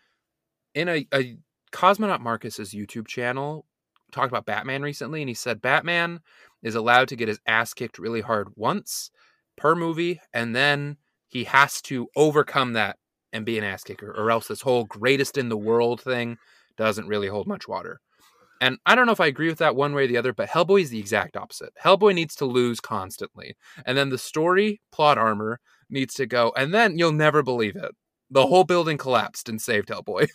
in a, a Cosmonaut Marcus's YouTube channel talked about Batman recently, and he said Batman is allowed to get his ass kicked really hard once per movie, and then he has to overcome that and be an ass kicker, or else this whole greatest in the world thing doesn't really hold much water. And I don't know if I agree with that one way or the other, but Hellboy is the exact opposite. Hellboy needs to lose constantly. And then the story, plot armor, needs to go. And then you'll never believe it. The whole building collapsed and saved Hellboy.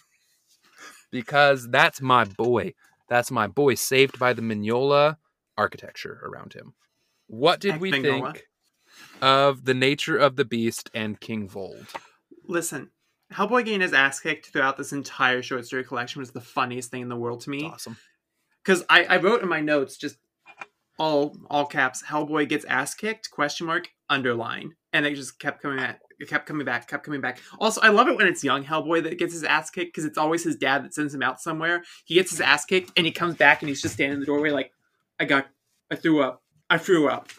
Because that's my boy. That's my boy, saved by the Mignola architecture around him. What did we think? of The Nature of the Beast and King Vold. Listen, Hellboy getting his ass kicked throughout this entire short story collection was the funniest thing in the world to me. That's awesome. Because I, I wrote in my notes, just all all caps, Hellboy gets ass kicked, question mark, underline. And it just kept coming at It kept coming back, kept coming back. Also, I love it when it's young Hellboy that gets his ass kicked, because it's always his dad that sends him out somewhere. He gets his ass kicked, and he comes back, and he's just standing in the doorway like, I got, I threw up. I threw up.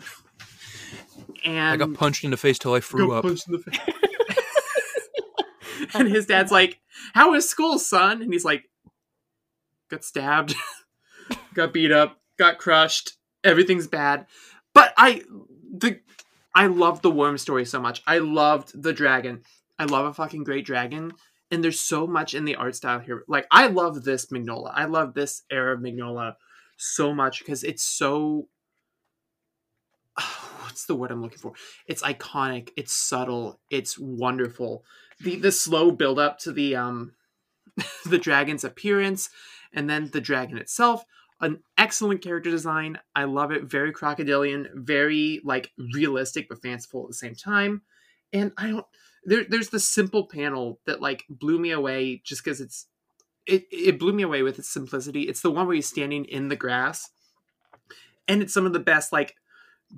And I got punched in the face till I threw up. Punched in the face. And his dad's like, how is school, son? And he's like, got stabbed, got beat up, got crushed. Everything's bad. But I... the. I love the worm story so much. I loved the dragon. I love a fucking great dragon. And there's so much in the art style here. Like, I love this Mignola. I love this era of Mignola so much because it's so... Oh, what's the word I'm looking for? It's iconic. It's subtle. It's wonderful. The the slow build-up to the um the dragon's appearance and then the dragon itself. An excellent character design. I love it. Very crocodilian, very like realistic but fanciful at the same time. And I don't. There, there's the simple panel that like blew me away just because it's. It it blew me away with its simplicity. It's the one where he's standing in the grass, and it's some of the best like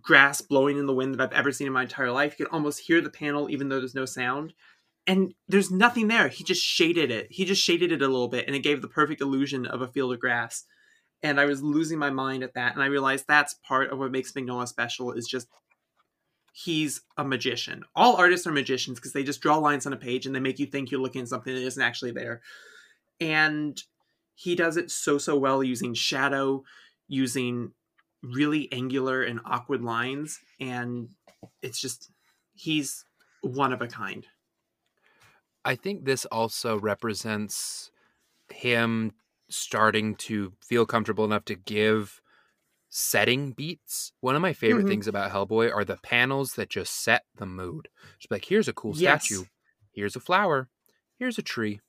grass blowing in the wind that I've ever seen in my entire life. You can almost hear the panel even though there's no sound. And there's nothing there. He just shaded it. He just shaded it a little bit, and it gave the perfect illusion of a field of grass. And I was losing my mind at that. And I realized that's part of what makes Mignola special is just he's a magician. All artists are magicians because they just draw lines on a page and they make you think you're looking at something that isn't actually there. And he does it so, so well using shadow, using really angular and awkward lines. And it's just, he's one of a kind. I think this also represents him starting to feel comfortable enough to give setting beats. One of my favorite mm-hmm. things about Hellboy are the panels that just set the mood. Just like, here's a cool yes. statue. Here's a flower. Here's a tree.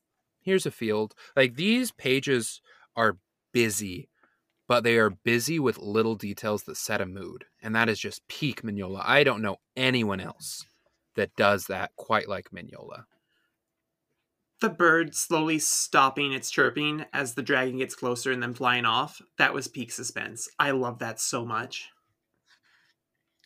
Here's a field. Like, these pages are busy, but they are busy with little details that set a mood. And that is just peak Mignola. I don't know anyone else that does that quite like Mignola. The bird slowly stopping its chirping as the dragon gets closer and then flying off. That was peak suspense. I love that so much.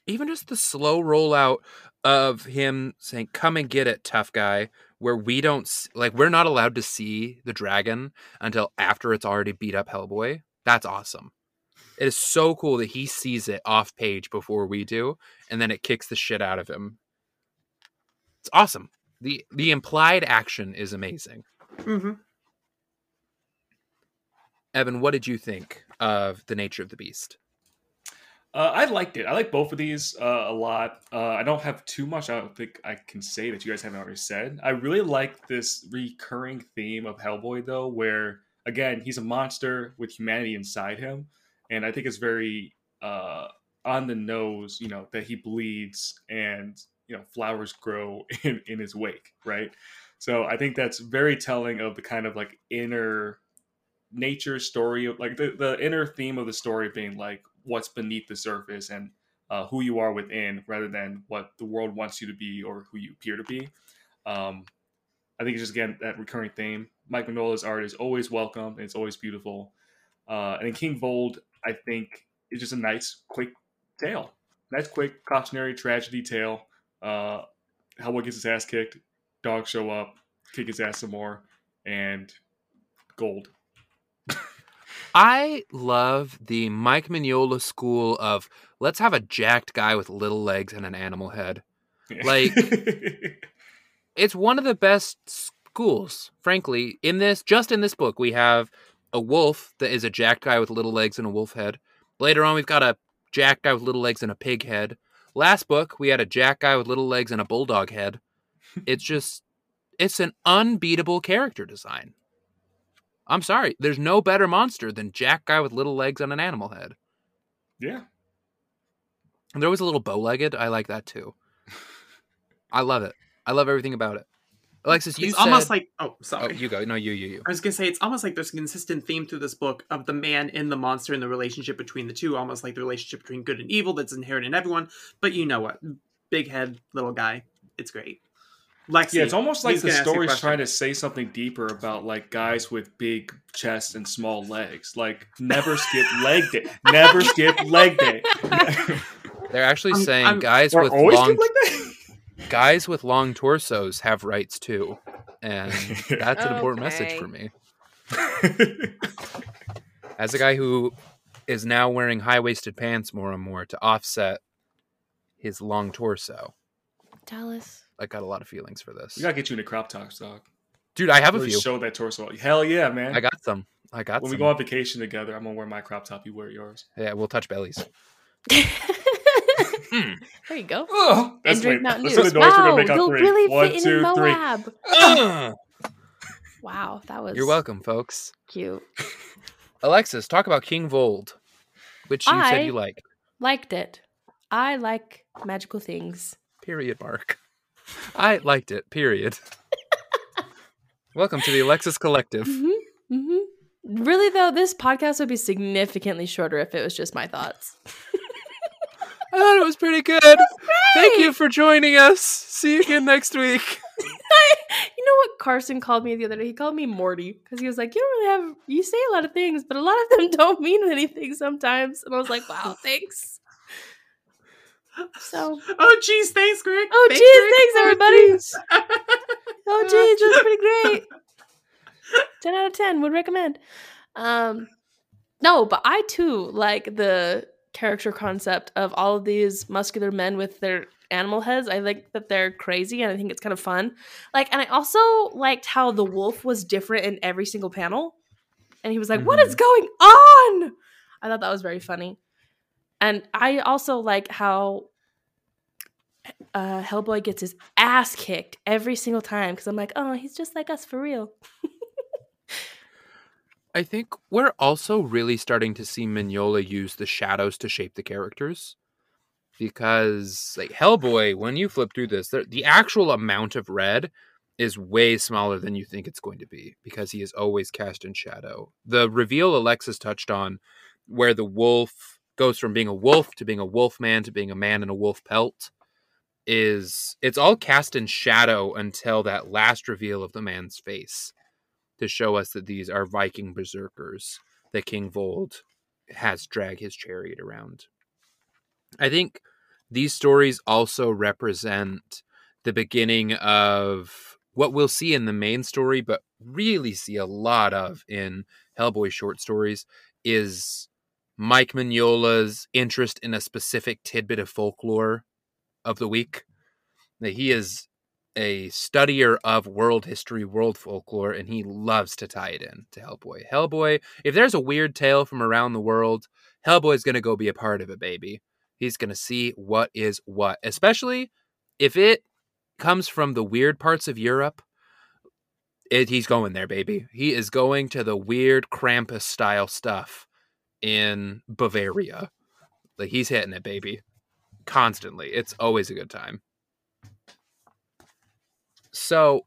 Even just the slow rollout of him saying, come and get it, tough guy, where we don't, like, we're not allowed to see the dragon until after it's already beat up Hellboy. That's awesome. It is so cool that he sees it off page before we do, and then it kicks the shit out of him. It's awesome. The the implied action is amazing. Mm-hmm. Evan, what did you think of The Nature of the Beast? Uh, I liked it. I like both of these uh, a lot. Uh, I don't have too much I don't think I can say that you guys haven't already said. I really like this recurring theme of Hellboy, though, where, again, he's a monster with humanity inside him. And I think it's very uh, on the nose, you know, that he bleeds and... you know, flowers grow in, in his wake, right? So I think that's very telling of the kind of like inner nature story of like the, the inner theme of the story being like what's beneath the surface and uh, who you are within rather than what the world wants you to be or who you appear to be. Um, I think it's just, again, that recurring theme. Mike Mignola's art is always welcome. And it's always beautiful. Uh, and then King Vold, I think, is just a nice, quick tale. Nice, quick, cautionary tragedy tale. Uh, Hellboy gets his ass kicked, dogs show up, kick his ass some more, and gold. I love the Mike Mignola school of let's have a jacked guy with little legs and an animal head. Yeah. Like, it's one of the best schools, frankly. In this, just in this book, we have a wolf that is a jacked guy with little legs and a wolf head. Later on, we've got a jacked guy with little legs and a pig head. Last book, we had a jack guy with little legs and a bulldog head. It's just, it's an unbeatable character design. I'm sorry. There's no better monster than jack guy with little legs and an animal head. Yeah. And there was a little bow-legged. I like that too. I love it. I love everything about it. Alexis, you it's said... almost like... Oh, sorry. Oh, you go. No, you, you, you. I was going to say, it's almost like there's a consistent theme through this book of the man and the monster and the relationship between the two, almost like the relationship between good and evil that's inherent in everyone. But you know what? big head little guy. It's great. Lexi, yeah, it's almost like the story's trying to say something deeper about like guys with big chests and small legs. Like never skip leg day. Never skip leg day. They're actually I'm, saying I'm, guys with long guys with long torsos have rights too, and that's okay. an important message for me. As a guy who is now wearing high-waisted pants more and more to offset his long torso, Dallas, I got a lot of feelings for this. We gotta get you into crop tops, dog. Dude, I have really a few. Show that torso. Hell yeah, man! I got some. I got. When some. we go on vacation together, I'm gonna wear my crop top. You wear yours. Yeah, we'll touch bellies. Mm. There you go. Oh, that's great. That's the noise wow, we're gonna make on three. Really One, fit two, in Moab. three. Uh. Wow, that was. You're welcome, folks. Cute. Alexis, talk about King Vold, which you I said you liked. Liked it. I like magical things. Period, Mark. I liked it. Period. Welcome to the Alexis Collective. Mm-hmm, mm-hmm. Really, though, this podcast would be significantly shorter if it was just my thoughts. I thought it was pretty good. Was Thank you for joining us. See you again next week. You know what Carson called me the other day? He called me Morty because he was like, you don't really have, you say a lot of things, but a lot of them don't mean anything sometimes. And I was like, wow, thanks. So, oh, geez, thanks, Greg. Oh, thanks, geez, Greg. Thanks, everybody. Oh, geez, that was pretty great. ten out of ten would recommend. Um, no, but I too like the character concept of all of these muscular men with their animal heads. I like that they're crazy, and I think it's kind of fun. Like, and I also liked how the wolf was different in every single panel, and he was like, mm-hmm. "What is going on?" I thought that was very funny, and I also like how uh, Hellboy gets his ass kicked every single time because I'm like, "Oh, he's just like us for real." I think we're also really starting to see Mignola use the shadows to shape the characters. Because, like, Hellboy, when you flip through this, the actual amount of red is way smaller than you think it's going to be. Because he is always cast in shadow. The reveal Alexis touched on, where the wolf goes from being a wolf to being a wolf man to being a man in a wolf pelt, is it's all cast in shadow until that last reveal of the man's face. To show us that these are Viking berserkers that King Vold has drag his chariot around. I think these stories also represent the beginning of what we'll see in the main story, but really see a lot of in Hellboy short stories, is Mike Mignola's interest in a specific tidbit of folklore of the week. That he is a studier of world history, world folklore, and he loves to tie it in to Hellboy. Hellboy, if there's a weird tale from around the world, Hellboy's going to go be a part of it, baby. He's going to see what is what, especially if it comes from the weird parts of Europe. It, he's going there, baby. He is going to the weird Krampus-style stuff in Bavaria. Like, he's hitting it, baby. Constantly. It's always a good time. So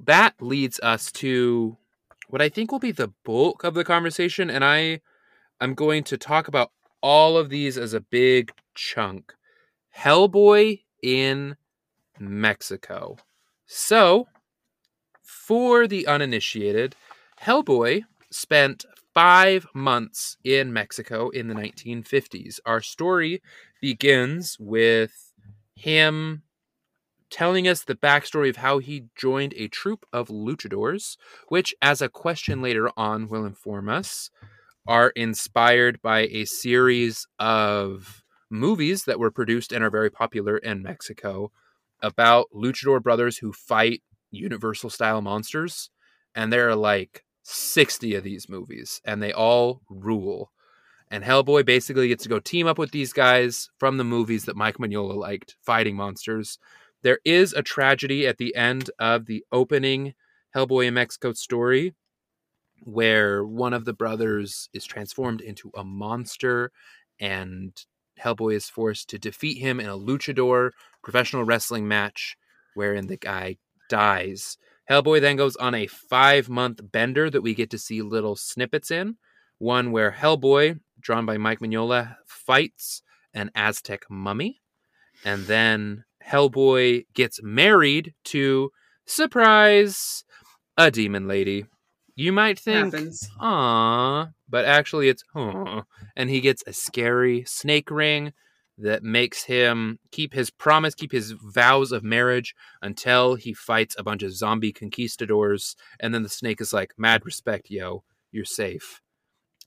that leads us to what I think will be the bulk of the conversation. And I am going to talk about all of these as a big chunk. Hellboy in Mexico. So for the uninitiated, Hellboy spent five months in Mexico in the nineteen fifties. Our story begins with him telling us the backstory of how he joined a troupe of luchadors, which, as a question later on will inform us, are inspired by a series of movies that were produced and are very popular in Mexico about luchador brothers who fight universal-style monsters. And there are like sixty of these movies, and they all rule. And Hellboy basically gets to go team up with these guys from the movies that Mike Mignola liked, fighting monsters. There is a tragedy at the end of the opening Hellboy in Mexico story where one of the brothers is transformed into a monster and Hellboy is forced to defeat him in a luchador professional wrestling match wherein the guy dies. Hellboy then goes on a five-month bender that we get to see little snippets in, one where Hellboy, drawn by Mike Mignola, fights an Aztec mummy. And then Hellboy gets married to, surprise, a demon lady. You might think, aww, but actually it's, aww. And he gets a scary snake ring that makes him keep his promise, keep his vows of marriage until he fights a bunch of zombie conquistadors. And then the snake is like, mad respect, yo, you're safe.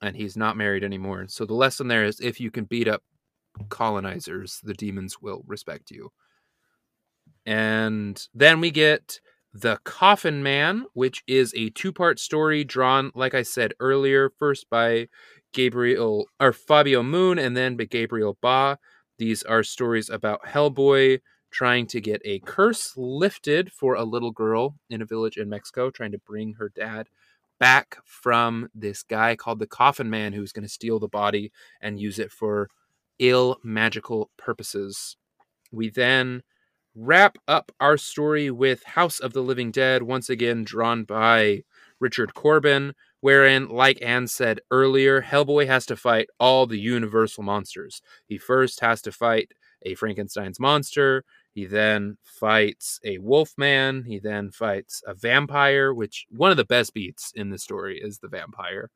And he's not married anymore. So the lesson there is, if you can beat up colonizers, the demons will respect you. And then we get The Coffin Man, which is a two-part story drawn, like I said earlier, first by Gabriel or Fabio Moon and then by Gabriel Ba. These are stories about Hellboy trying to get a curse lifted for a little girl in a village in Mexico, trying to bring her dad back from this guy called the Coffin Man, who's going to steal the body and use it for ill magical purposes. We then wrap up our story with House of the Living Dead, once again drawn by Richard Corben, wherein, like Anne said earlier, Hellboy has to fight all the universal monsters. He first has to fight a Frankenstein's monster, he then fights a wolfman, he then fights a vampire, which one of the best beats in the story is the vampire.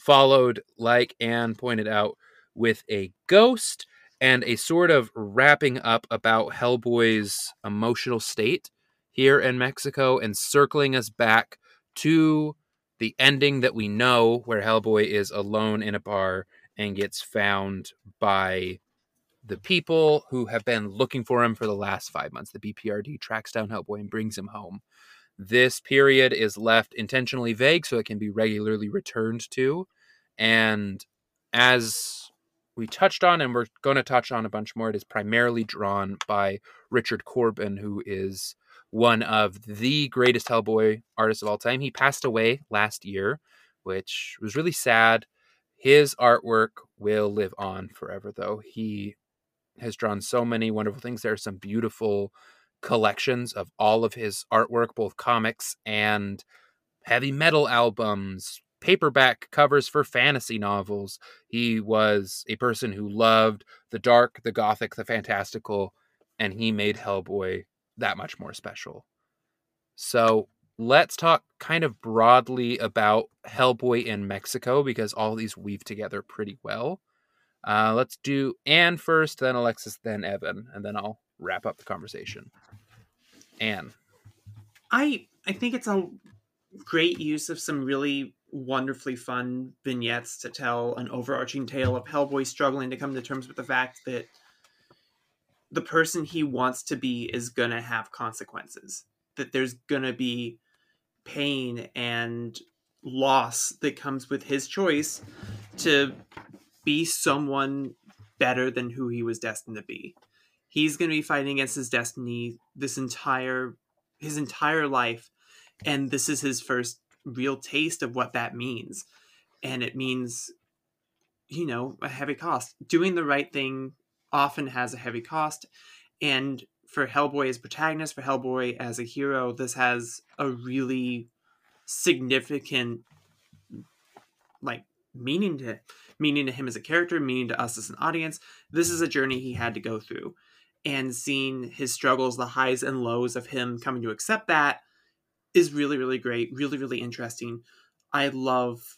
Followed, like Anne pointed out, with a ghost, and a sort of wrapping up about Hellboy's emotional state here in Mexico and circling us back to the ending that we know, where Hellboy is alone in a bar and gets found by the people who have been looking for him for the last five months. The B P R D tracks down Hellboy and brings him home. This period is left intentionally vague so it can be regularly returned to. And as we touched on, and we're going to touch on a bunch more, it is primarily drawn by Richard Corben, who is one of the greatest Hellboy artists of all time. He passed away last year, which was really sad. His artwork will live on forever, though. He has drawn so many wonderful things. There are some beautiful collections of all of his artwork, both comics and heavy metal albums, paperback covers for fantasy novels. He was a person who loved the dark, the gothic, the fantastical, and he made Hellboy that much more special. So let's talk kind of broadly about Hellboy in Mexico, because all these weave together pretty well. Uh, let's do Anne first, then Alexis, then Evan, and then I'll wrap up the conversation. Anne. I, I think it's a great use of some really wonderfully fun vignettes to tell an overarching tale of Hellboy struggling to come to terms with the fact that the person he wants to be is gonna have consequences, that there's gonna be pain and loss that comes with his choice to be someone better than who he was destined to be. He's gonna be fighting against his destiny this entire his entire life, and this is his first real taste of what that means. And it means, you know, a heavy cost. Doing the right thing often has a heavy cost, and for Hellboy as protagonist, for Hellboy as a hero, this has a really significant like meaning to meaning to him as a character, meaning to us as an audience. This is a journey he had to go through, and seeing his struggles, the highs and lows of him coming to accept that, is really, really great, really, really interesting. I love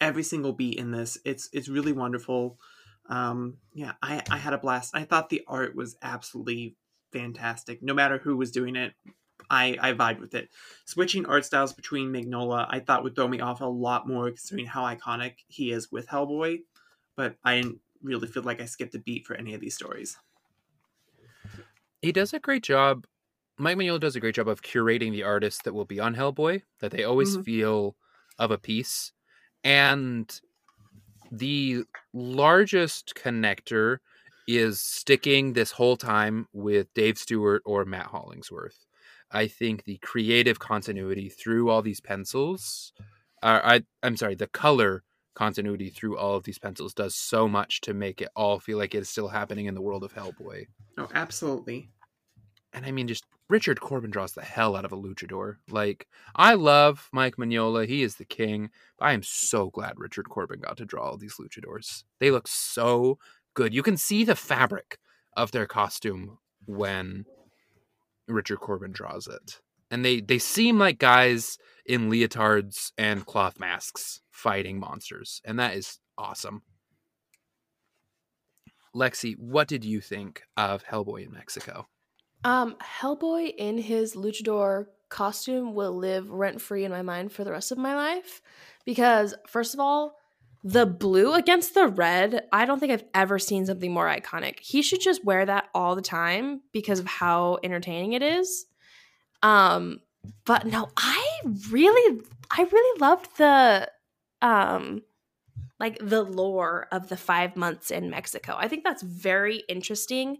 every single beat in this. It's it's really wonderful. Um, yeah, I, I had a blast. I thought the art was absolutely fantastic. No matter who was doing it, I, I vibed with it. Switching art styles between Mignola, I thought would throw me off a lot more considering how iconic he is with Hellboy, but I didn't really feel like I skipped a beat for any of these stories. He does a great job. Mike Mignola does a great job of curating the artists that will be on Hellboy, that they always mm-hmm. feel of a piece. And the largest connector is sticking this whole time with Dave Stewart or Matt Hollingsworth. I think the creative continuity through all these pencils, uh, I, I'm sorry, the color continuity through all of these pencils does so much to make it all feel like it's still happening in the world of Hellboy. Oh, absolutely. And I mean, just Richard Corben draws the hell out of a luchador. Like, I love Mike Mignola. He is the king. But I am so glad Richard Corben got to draw all these luchadors. They look so good. You can see the fabric of their costume when Richard Corben draws it. And they, they seem like guys in leotards and cloth masks fighting monsters. And that is awesome. Lexi, what did you think of Hellboy in Mexico? Um, Hellboy in his luchador costume will live rent-free in my mind for the rest of my life. Because, first of all, the blue against the red, I don't think I've ever seen something more iconic. He should just wear that all the time because of how entertaining it is. Um, but no, I really, I really loved the, um, like the lore of the five months in Mexico. I think that's very interesting.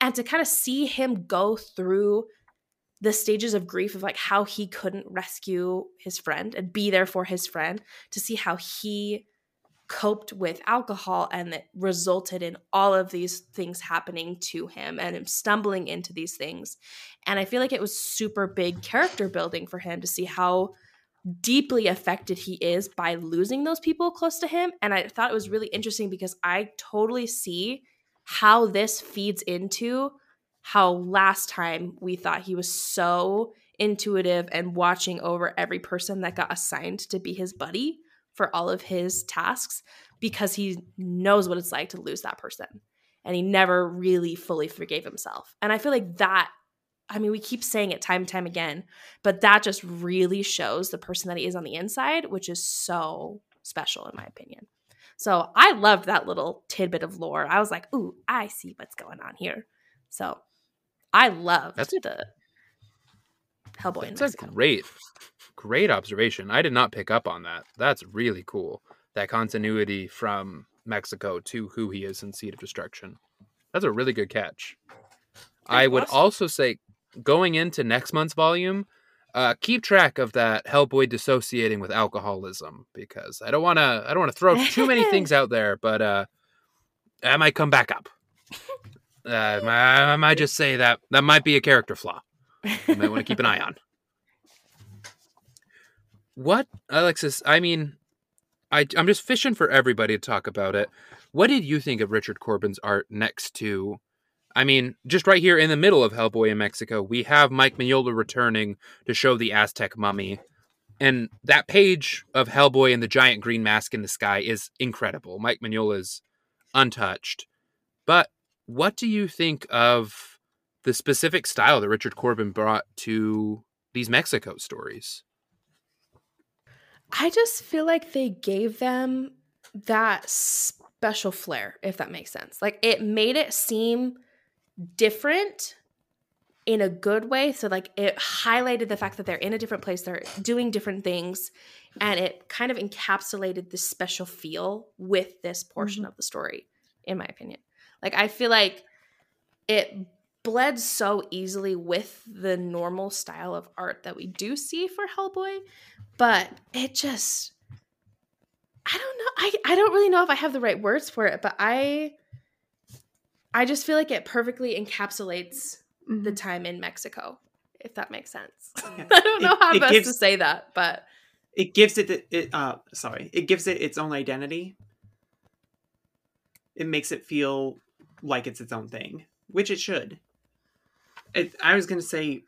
And to kind of see him go through the stages of grief of like how he couldn't rescue his friend and be there for his friend, to see how he coped with alcohol and that resulted in all of these things happening to him and him stumbling into these things. And I feel like it was super big character building for him to see how deeply affected he is by losing those people close to him. And I thought it was really interesting because I totally see how this feeds into how last time we thought he was so intuitive and watching over every person that got assigned to be his buddy for all of his tasks, because he knows what it's like to lose that person. And he never really fully forgave himself. And I feel like that, I mean, we keep saying it time and time again, but that just really shows the person that he is on the inside, which is so special in my opinion. So I loved that little tidbit of lore. I was like, ooh, I see what's going on here. So I loved That's the Hellboy in Mexico. That's a great... Great observation. I did not pick up on that. That's really cool. That continuity from Mexico to who he is in Seed of Destruction. That's a really good catch. I would also say, going into next month's volume, uh, keep track of that Hellboy dissociating with alcoholism, because I don't want to. I don't want to throw too many things out there, but uh, I might come back up. Uh, I might just say that that might be a character flaw. You might want to keep an eye on. What, Alexis, I mean, I, I'm just fishing for everybody to talk about it. What did you think of Richard Corben's art next to, I mean, just right here in the middle of Hellboy in Mexico, we have Mike Mignola returning to show the Aztec mummy. And that page of Hellboy and the giant green mask in the sky is incredible. Mike Mignola is untouched. But what do you think of the specific style that Richard Corben brought to these Mexico stories? I just feel like they gave them that special flair, if that makes sense. Like, it made it seem different in a good way. So, like, it highlighted the fact that they're in a different place, they're doing different things, and it kind of encapsulated this special feel with this portion mm-hmm. of the story, in my opinion. Like, I feel like it bled so easily with the normal style of art that we do see for Hellboy, but it just, I don't know. I, I don't really know if I have the right words for it, but I I just feel like it perfectly encapsulates mm-hmm. the time in Mexico, if that makes sense. Yeah. I don't it, know how best gives, to say that, but it gives it, it uh sorry, it gives it its own identity. It makes it feel like it's its own thing, which it should. It, I was going to say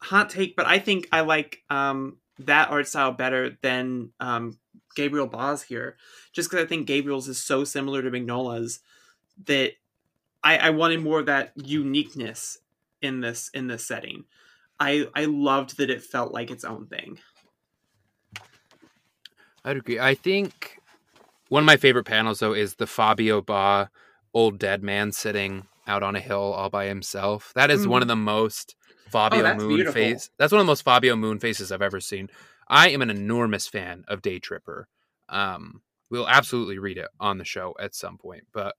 hot take, but I think I like um, that art style better than um, Gabriel Ba's here. Just because I think Gabriel's is so similar to Mignola's that I, I wanted more of that uniqueness in this in this setting. I, I loved that it felt like its own thing. I'd agree. I think one of my favorite panels, though, is the Fabio Ba old dead man sitting out on a hill all by himself. That is mm. one of the most Fabio oh, Moon faces. That's one of the most Fabio Moon faces I've ever seen. I am an enormous fan of Day Tripper. Um, we'll absolutely read it on the show at some point, but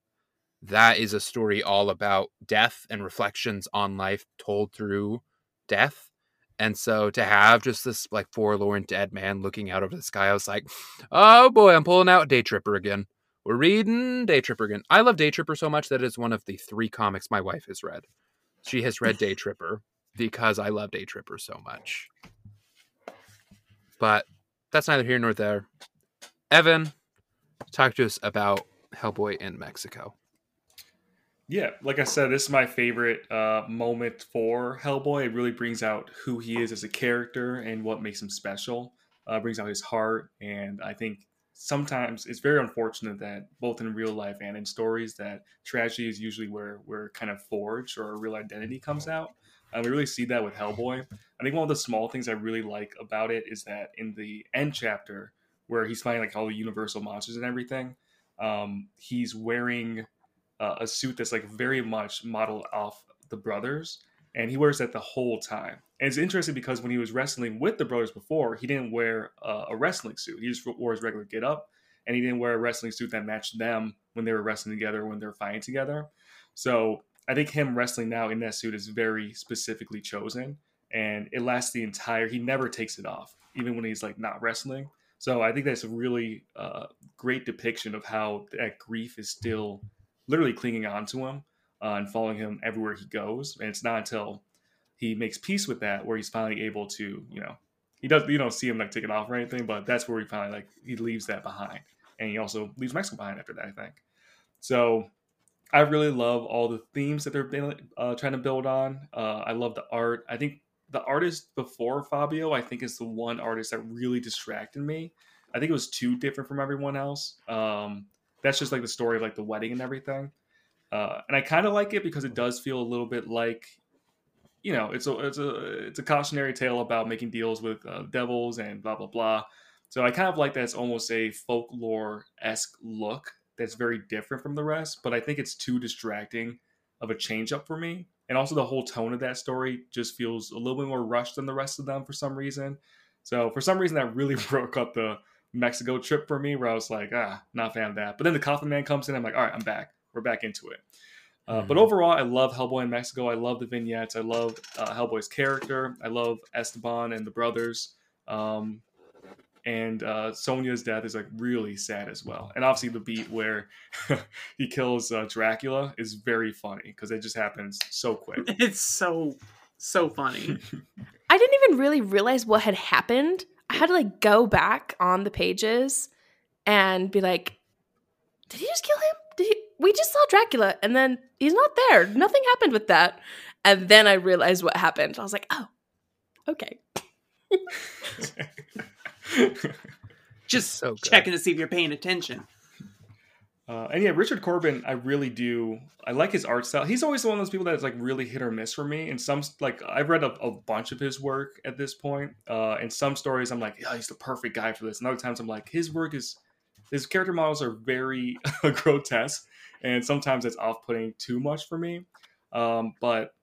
that is a story all about death and reflections on life told through death. And so to have just this like forlorn dead man looking out over the sky, I was like, oh boy, I'm pulling out Day Tripper again. We're reading Day Tripper again. I love Day Tripper so much that it's one of the three comics my wife has read. She has read Day Tripper because I love Day Tripper so much. But that's neither here nor there. Evan, talk to us about Hellboy in Mexico. Yeah, like I said, this is my favorite uh, moment for Hellboy. It really brings out who he is as a character and what makes him special. Uh, brings out his heart, and I think sometimes it's very unfortunate that both in real life and in stories that tragedy is usually where we're kind of forged or our real identity comes out. And we really see that with Hellboy. I think one of the small things I really like about it is that in the end chapter where he's fighting like all the universal monsters and everything, um, he's wearing uh, a suit that's like very much modeled off the brothers, and he wears that the whole time. And it's interesting because when he was wrestling with the brothers before, he didn't wear uh, a wrestling suit. He just wore his regular get-up, and he didn't wear a wrestling suit that matched them when they were wrestling together, when they were fighting together. So I think him wrestling now in that suit is very specifically chosen, and it lasts the entire... He never takes it off, even when he's like not wrestling. So I think that's a really uh, great depiction of how that grief is still literally clinging on to him uh, and following him everywhere he goes. And it's not until he makes peace with that where he's finally able to, you know, he does, you don't see him like take it off or anything, but that's where he finally like, he leaves that behind. And he also leaves Mexico behind after that, I think. So I really love all the themes that they've been uh, trying to build on. Uh, I love the art. I think the artist before Fabio, I think is the one artist that really distracted me. I think it was too different from everyone else. Um, that's just like the story of like the wedding and everything. Uh, and I kind of like it because it does feel a little bit like, you know, it's a it's a it's a cautionary tale about making deals with uh, devils and blah blah blah. So I kind of like that it's almost a folklore-esque look that's very different from the rest. But I think it's too distracting of a change up for me, and also the whole tone of that story just feels a little bit more rushed than the rest of them for some reason. So for some reason that really broke up the Mexico trip for me, where I was like, ah, not a fan of that. But then the Coffin Man comes in, I'm like, all right, I'm back. We're back into it. Uh, but overall, I love Hellboy in Mexico. I love the vignettes. I love uh, Hellboy's character. I love Esteban and the brothers. Um, and uh, Sonia's death is like really sad as well. And obviously the beat where he kills uh, Dracula is very funny because it just happens so quick. It's so, so funny. I didn't even really realize what had happened. I had to like go back on the pages and be like, did he just kill him? Did he? We just saw Dracula, and then he's not there. Nothing happened with that. And then I realized what happened. I was like, oh, okay. Just so checking to see if you're paying attention. Uh, and yeah, Richard Corben, I really do. I like his art style. He's always one of those people that's like really hit or miss for me. And some, like, I've read a, a bunch of his work at this point. Uh, and some stories I'm like, oh, he's the perfect guy for this. And other times I'm like, his work is, his character models are very grotesque. And sometimes that's off-putting too much for me. Um, but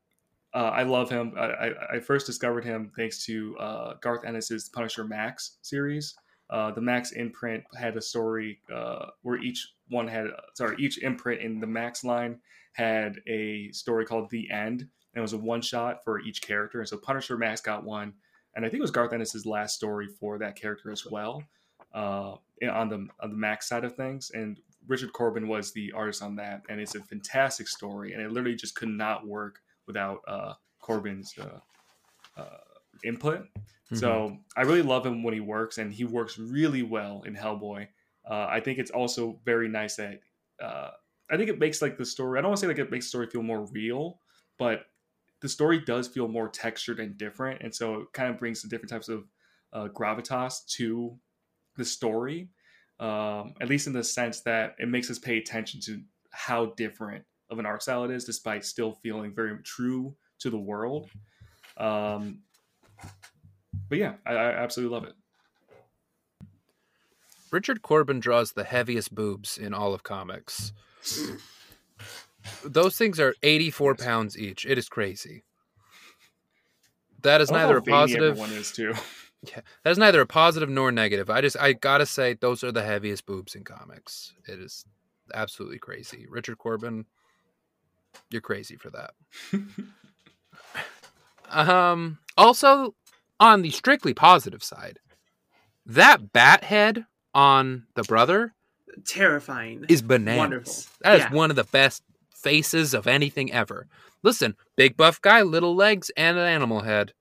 uh, I love him. I, I, I first discovered him thanks to uh, Garth Ennis' Punisher Max series. Uh, the Max imprint had a story uh, where each one had, sorry, each imprint in the Max line had a story called The End. And it was a one-shot for each character. And so Punisher Max got one. And I think it was Garth Ennis' last story for that character as well uh, on the on the Max side of things. And Richard Corben was the artist on that, and it's a fantastic story, and it literally just could not work without uh, Corbin's uh, uh, input. Mm-hmm. So I really love him when he works, and he works really well in Hellboy. Uh, I think it's also very nice that uh, I think it makes like the story, I don't want to say like it makes the story feel more real, but the story does feel more textured and different, and so it kind of brings the different types of uh, gravitas to the story. Um, at least in the sense that it makes us pay attention to how different of an art style it is, despite still feeling very true to the world. Um, but yeah, I, I absolutely love it. Richard Corben draws the heaviest boobs in all of comics. Those things are eighty-four pounds each. It is crazy. That is neither a positive. Everyone is too. Yeah, that is neither a positive nor negative. I just, I gotta say, those are the heaviest boobs in comics. It is absolutely crazy. Richard Corben, you're crazy for that. um, also, on the strictly positive side, that bat head on the brother, terrifying, is bananas. Wonderful. That yeah. is one of the best faces of anything ever. Listen, big buff guy, little legs, and an animal head.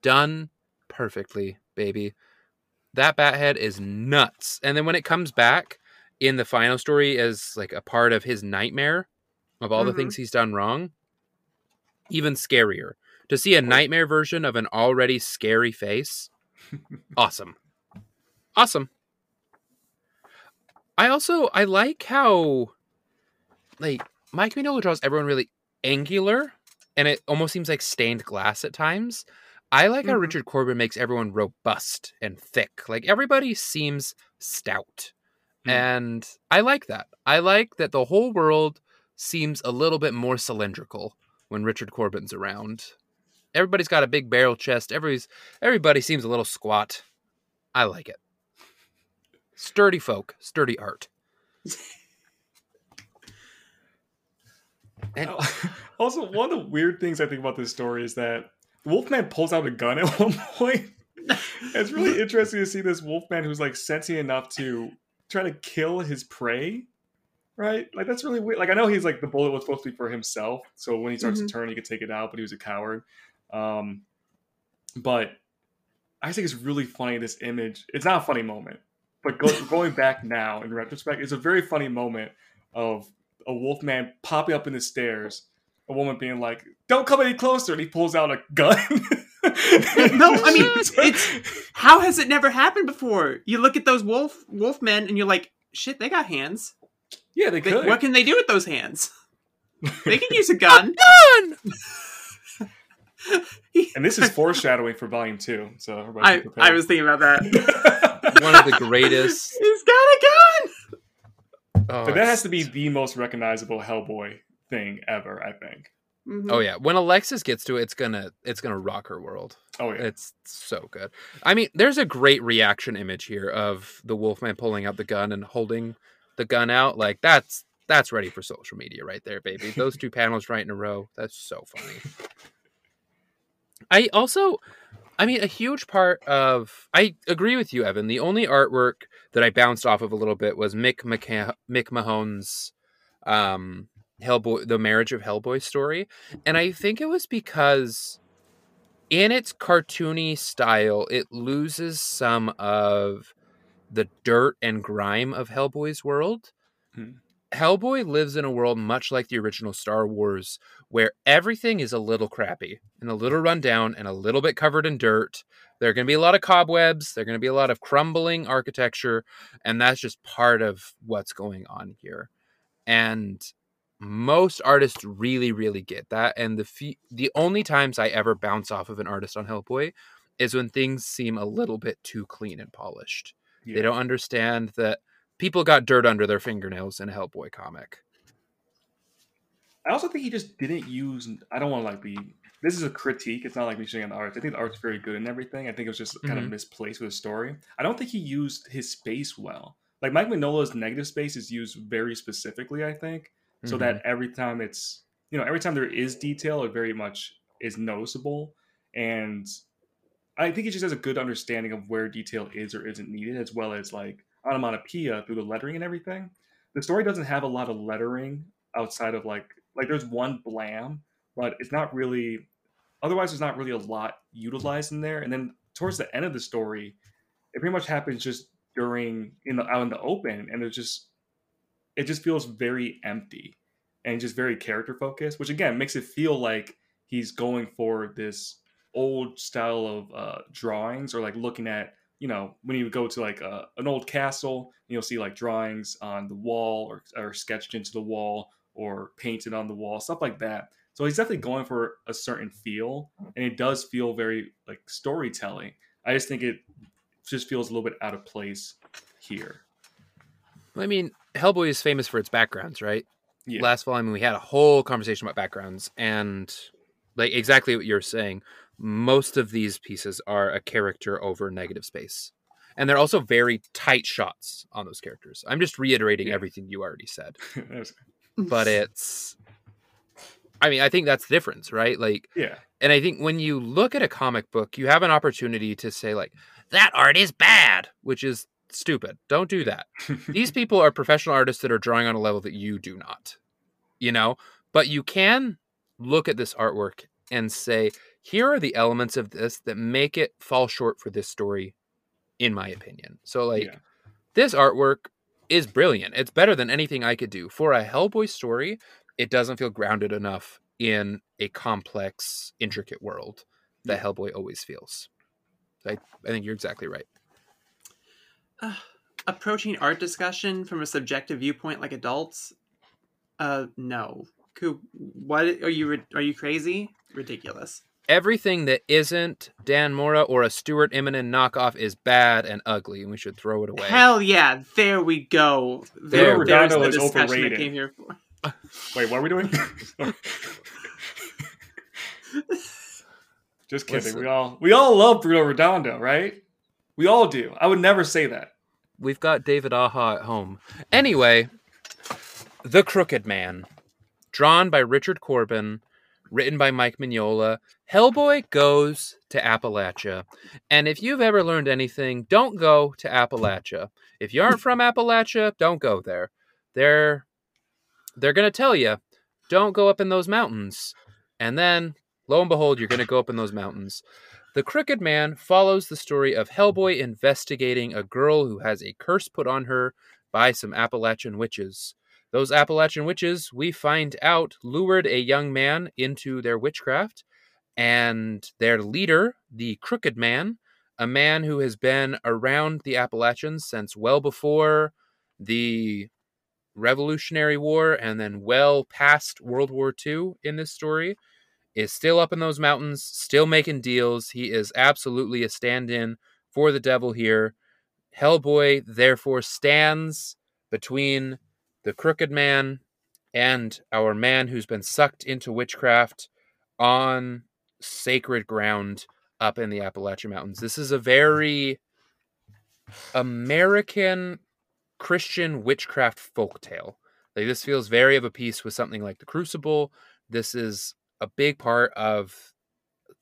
Done perfectly, baby. That bat head is nuts. And then when it comes back in the final story as like a part of his nightmare, of all mm-hmm. the things he's done wrong, even scarier. To see a nightmare version of an already scary face, awesome. Awesome. I also, I like how, like, Mike Mignola draws everyone really angular, and it almost seems like stained glass at times. I like mm-hmm. how Richard Corben makes everyone robust and thick. Like, everybody seems stout. Mm. And I like that. I like that the whole world seems a little bit more cylindrical when Richard Corben's around. Everybody's got a big barrel chest. Everybody's, everybody seems a little squat. I like it. Sturdy folk. Sturdy art. And also, one of the weird things I think about this story is that Wolfman pulls out a gun at one point. It's really interesting to see this Wolfman who's like sentient enough to try to kill his prey, right? Like, that's really weird. Like, I know he's like, the bullet was supposed to be for himself, so when he starts mm-hmm. to turn, he could take it out, but he was a coward. Um, but I think it's really funny, this image. It's not a funny moment, but go, going back now in retrospect, it's a very funny moment of a Wolfman popping up in the stairs, a woman being like, "Don't come any closer," and he pulls out a gun. No, I mean, it's, how has it never happened before? You look at those wolf wolf men and you're like, shit, they got hands. Yeah, they, they could. What can they do with those hands? They can use a gun. A gun! And this is foreshadowing for volume two. So everybody I, prepared. I was thinking about that. One of the greatest. He's got a gun! Oh, but that has to be the most recognizable Hellboy thing ever, I think. Mm-hmm. Oh yeah, when Alexis gets to it, it's gonna it's gonna rock her world. Oh yeah, it's so good. I mean, there's a great reaction image here of the Wolfman pulling out the gun and holding the gun out. Like, that's that's ready for social media right there, baby. Those two panels right in a row. That's so funny. I also, I mean, a huge part of, I agree with you, Evan. The only artwork that I bounced off of a little bit was Mick McCa- Mick Mahone's um, Hellboy, the Marriage of Hellboy story. And I think it was because in its cartoony style, it loses some of the dirt and grime of Hellboy's world. Hmm. Hellboy lives in a world much like the original Star Wars, where everything is a little crappy and a little run down and a little bit covered in dirt. There are going to be a lot of cobwebs. There are going to be a lot of crumbling architecture. And that's just part of what's going on here. And most artists really, really get that. And the fe- the only times I ever bounce off of an artist on Hellboy is when things seem a little bit too clean and polished. Yeah. They don't understand that people got dirt under their fingernails in a Hellboy comic. I also think he just didn't use... I don't want to like be... This is a critique. It's not like me shitting on the art. I think the art's very good and everything. I think it was just kind mm-hmm. of misplaced with the story. I don't think he used his space well. Like, Mike Mignola's negative space is used very specifically, I think. Mm-hmm. So that every time it's... You know, every time there is detail, it very much is noticeable. And I think he just has a good understanding of where detail is or isn't needed, as well as like onomatopoeia through the lettering and everything. The story doesn't have a lot of lettering outside of like like there's one blam, but it's not really, otherwise there's not really a lot utilized in there. And then towards the end of the story, it pretty much happens just during in the out in the open, and there's just it just feels very empty and just very character focused, which again makes it feel like he's going for this old style of uh drawings, or like looking at, you know, when you go to like a, an old castle, you'll see like drawings on the wall or, or sketched into the wall or painted on the wall, stuff like that. So he's definitely going for a certain feel, and it does feel very like storytelling. I just think it just feels a little bit out of place here. I mean, Hellboy is famous for its backgrounds, right? Yeah. Last volume, we had a whole conversation about backgrounds, and like exactly what you're saying. Most of these pieces are a character over negative space. And they're also very tight shots on those characters. I'm just reiterating yeah. everything you already said. But it's... I mean, I think that's the difference, right? Like, yeah. And I think when you look at a comic book, you have an opportunity to say, like, that art is bad, which is stupid. Don't do that. These people are professional artists that are drawing on a level that you do not. You know? But you can look at this artwork and say... Here are the elements of this that make it fall short for this story, in my opinion. So, like, yeah. this artwork is brilliant. It's better than anything I could do. For a Hellboy story, it doesn't feel grounded enough in a complex, intricate world that Hellboy always feels. I, I think you're exactly right. Uh, approaching art discussion from a subjective viewpoint like adults? Uh, no. What are you? Are you crazy? Ridiculous. Everything that isn't Dan Mora or a Stuart Eminem knockoff is bad and ugly, and we should throw it away. Hell yeah! There we go. There, there's the discussion I came here for. Wait, what are we doing? Just kidding. Listen. We all we all love Bruno Redondo, right? We all do. I would never say that. We've got David Aja at home. Anyway, The Crooked Man, drawn by Richard Corben, written by Mike Mignola. Hellboy goes to Appalachia. And if you've ever learned anything, don't go to Appalachia. If you aren't from Appalachia, don't go there. They're they're going to tell you, don't go up in those mountains. And then, lo and behold, you're going to go up in those mountains. The Crooked Man follows the story of Hellboy investigating a girl who has a curse put on her by some Appalachian witches. Those Appalachian witches, we find out, lured a young man into their witchcraft, and their leader, the Crooked Man, a man who has been around the Appalachians since well before the Revolutionary War and then well past World War Two in this story, is still up in those mountains, still making deals. He is absolutely a stand-in for the devil here. Hellboy, therefore, stands between the Crooked Man and our man who's been sucked into witchcraft on sacred ground up in the Appalachian Mountains. This is a very American Christian witchcraft folktale. Like, this feels very of a piece with something like The Crucible. This is a big part of,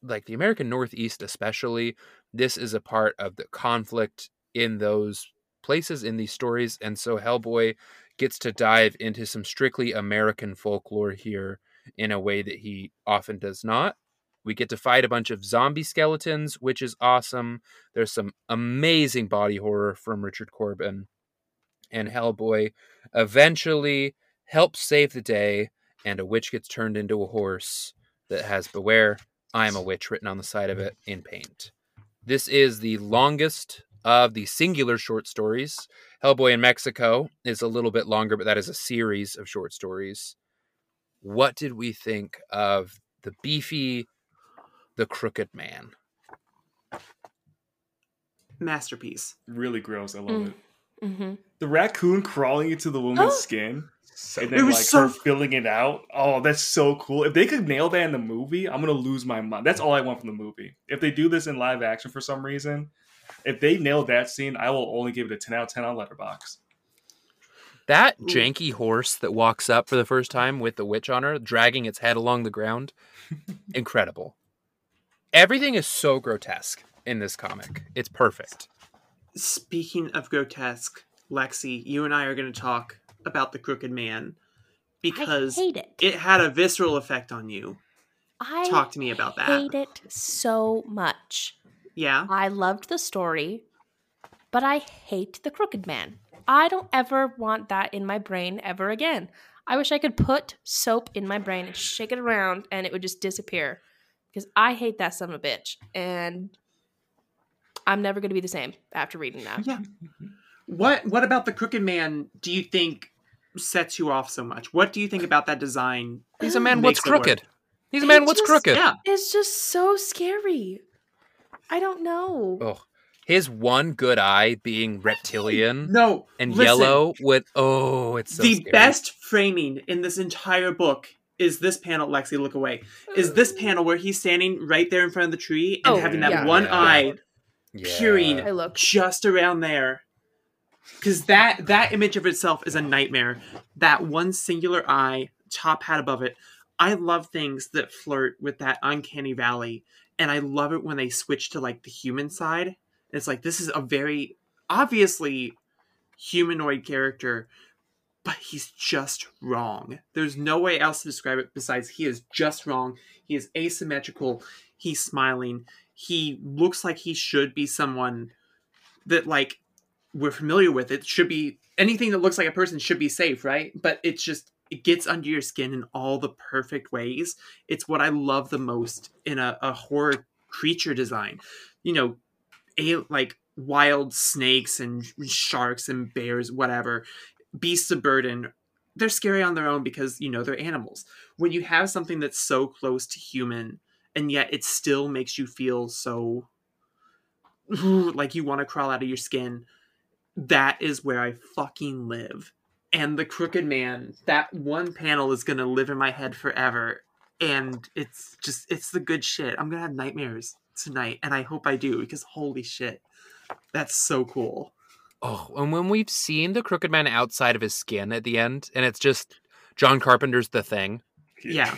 like, the American Northeast especially. This is a part of the conflict in those places in these stories. And so Hellboy gets to dive into some strictly American folklore here in a way that he often does not. We get to fight a bunch of zombie skeletons, which is awesome. There's some amazing body horror from Richard Corben. And Hellboy eventually helps save the day, and a witch gets turned into a horse that has "Beware, I am a witch" written on the side of it in paint. This is the longest of the singular short stories. Hellboy in Mexico is a little bit longer, but that is a series of short stories. What did we think of the beefy, The Crooked Man? Masterpiece. Really gross. I love mm. it. Mm-hmm. The raccoon crawling into the woman's oh. skin and then like so... her filling it out. Oh, that's so cool. If they could nail that in the movie, I'm going to lose my mind. That's all I want from the movie. If they do this in live action for some reason, if they nail that scene, I will only give it a ten out of ten on Letterboxd. That Ooh. janky horse that walks up for the first time with the witch on her, dragging its head along the ground. Incredible. Everything is so grotesque in this comic. It's perfect. Speaking of grotesque, Lexi, you and I are going to talk about The Crooked Man because I hate it. It had a visceral effect on you. I talk to me about that. I hate it so much. Yeah. I loved the story, but I hate The Crooked Man. I don't ever want that in my brain ever again. I wish I could put soap in my brain and shake it around and it would just disappear because I hate that son of a bitch. And I'm never going to be the same after reading that. Yeah. What What about The Crooked Man do you think sets you off so much? What do you think about that design? He's a man, what's crooked? Work? He's a man, it's what's just, crooked? Yeah. It's just so scary. I don't know. Oh, his one good eye being reptilian no, and listen, yellow. With, oh, it's so the scary. Best framing in this entire book is this panel, Lexi, look away, is this panel where he's standing right there in front of the tree and oh, having that yeah, one yeah, eye yeah. Yeah. peering I look. just around there. Because that, that image of itself is a nightmare. That one singular eye, top hat above it. I love things that flirt with that uncanny valley. And I love it when they switch to like the human side. It's like, this is a very obviously humanoid character, but he's just wrong. There's no way else to describe it besides he is just wrong. He is asymmetrical. He's smiling. He looks like he should be someone that, like, we're familiar with. It should be anything that looks like a person should be safe, right? But it's just it gets under your skin in all the perfect ways. It's what I love the most in a, a horror creature design. You know, a, like wild snakes and sharks and bears, whatever, beasts of burden, they're scary on their own because, you know, they're animals. When you have something that's so close to human and yet it still makes you feel so like you want to crawl out of your skin, that is where I fucking live. And the Crooked Man, that one panel is going to live in my head forever. And it's just, it's the good shit. I'm going to have nightmares tonight. And I hope I do, because holy shit, that's so cool. Oh, and when we've seen the Crooked Man outside of his skin at the end, and it's just John Carpenter's The Thing. Yeah.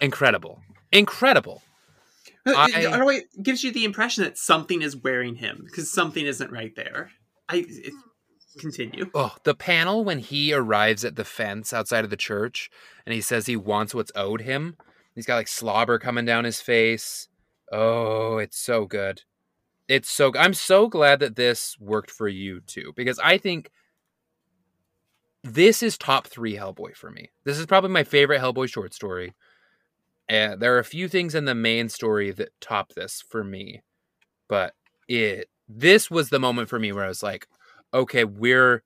Incredible. Incredible. I, it gives you the impression that something is wearing him, because something isn't right there. I it, continue. Oh, the panel when he arrives at the fence outside of the church and he says he wants what's owed him. He's got like slobber coming down his face. Oh, it's so good. It's so I'm so glad that this worked for you too, because I think this is top three Hellboy for me. This is probably my favorite Hellboy short story. And there are a few things in the main story that top this for me, but it this was the moment for me where I was like, okay, we're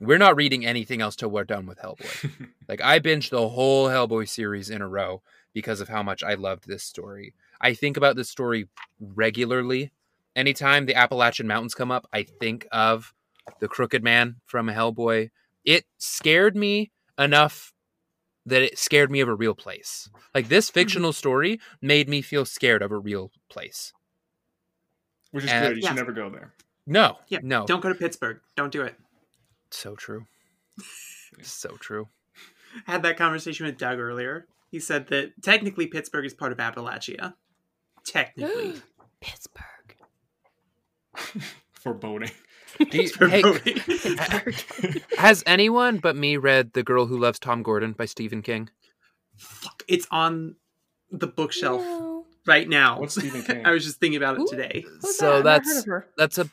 we're not reading anything else till we're done with Hellboy. Like, I binged the whole Hellboy series in a row because of how much I loved this story. I think about this story regularly. Anytime the Appalachian Mountains come up, I think of the Crooked Man from Hellboy. It scared me enough that it scared me of a real place. Like, this fictional story made me feel scared of a real place. Which is and, good. You yeah. should never go there. No, yeah. no. Don't go to Pittsburgh. Don't do it. So true. So true. I had that conversation with Doug earlier. He said that technically Pittsburgh is part of Appalachia. Technically. Pittsburgh. Foreboding. You, hey, has anyone but me read The Girl Who Loves Tom Gordon by Stephen King? Fuck, it's on the bookshelf no. right now. What's Stephen King? I was just thinking about it Ooh, today. So that? that's that's a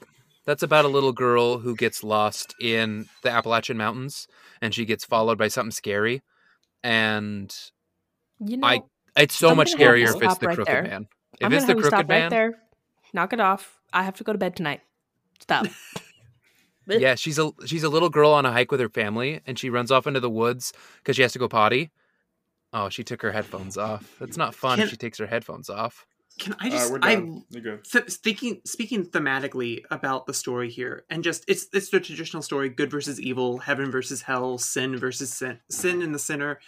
that's about a little girl who gets lost in the Appalachian Mountains, and she gets followed by something scary. And you know, I it's so much scarier if it's the right Crooked there. Man. If I'm it's the Crooked Man, right there. Knock it off. I have to go to bed tonight. Stop. Yeah, she's a she's a little girl on a hike with her family, and she runs off into the woods because she has to go potty. Oh, she took her headphones off. It's not fun can, if she takes her headphones off. Can I just? Uh, I'm th- thinking, speaking thematically about the story here, and just it's it's the traditional story: good versus evil, heaven versus hell, sin versus sin, sin and the sinner.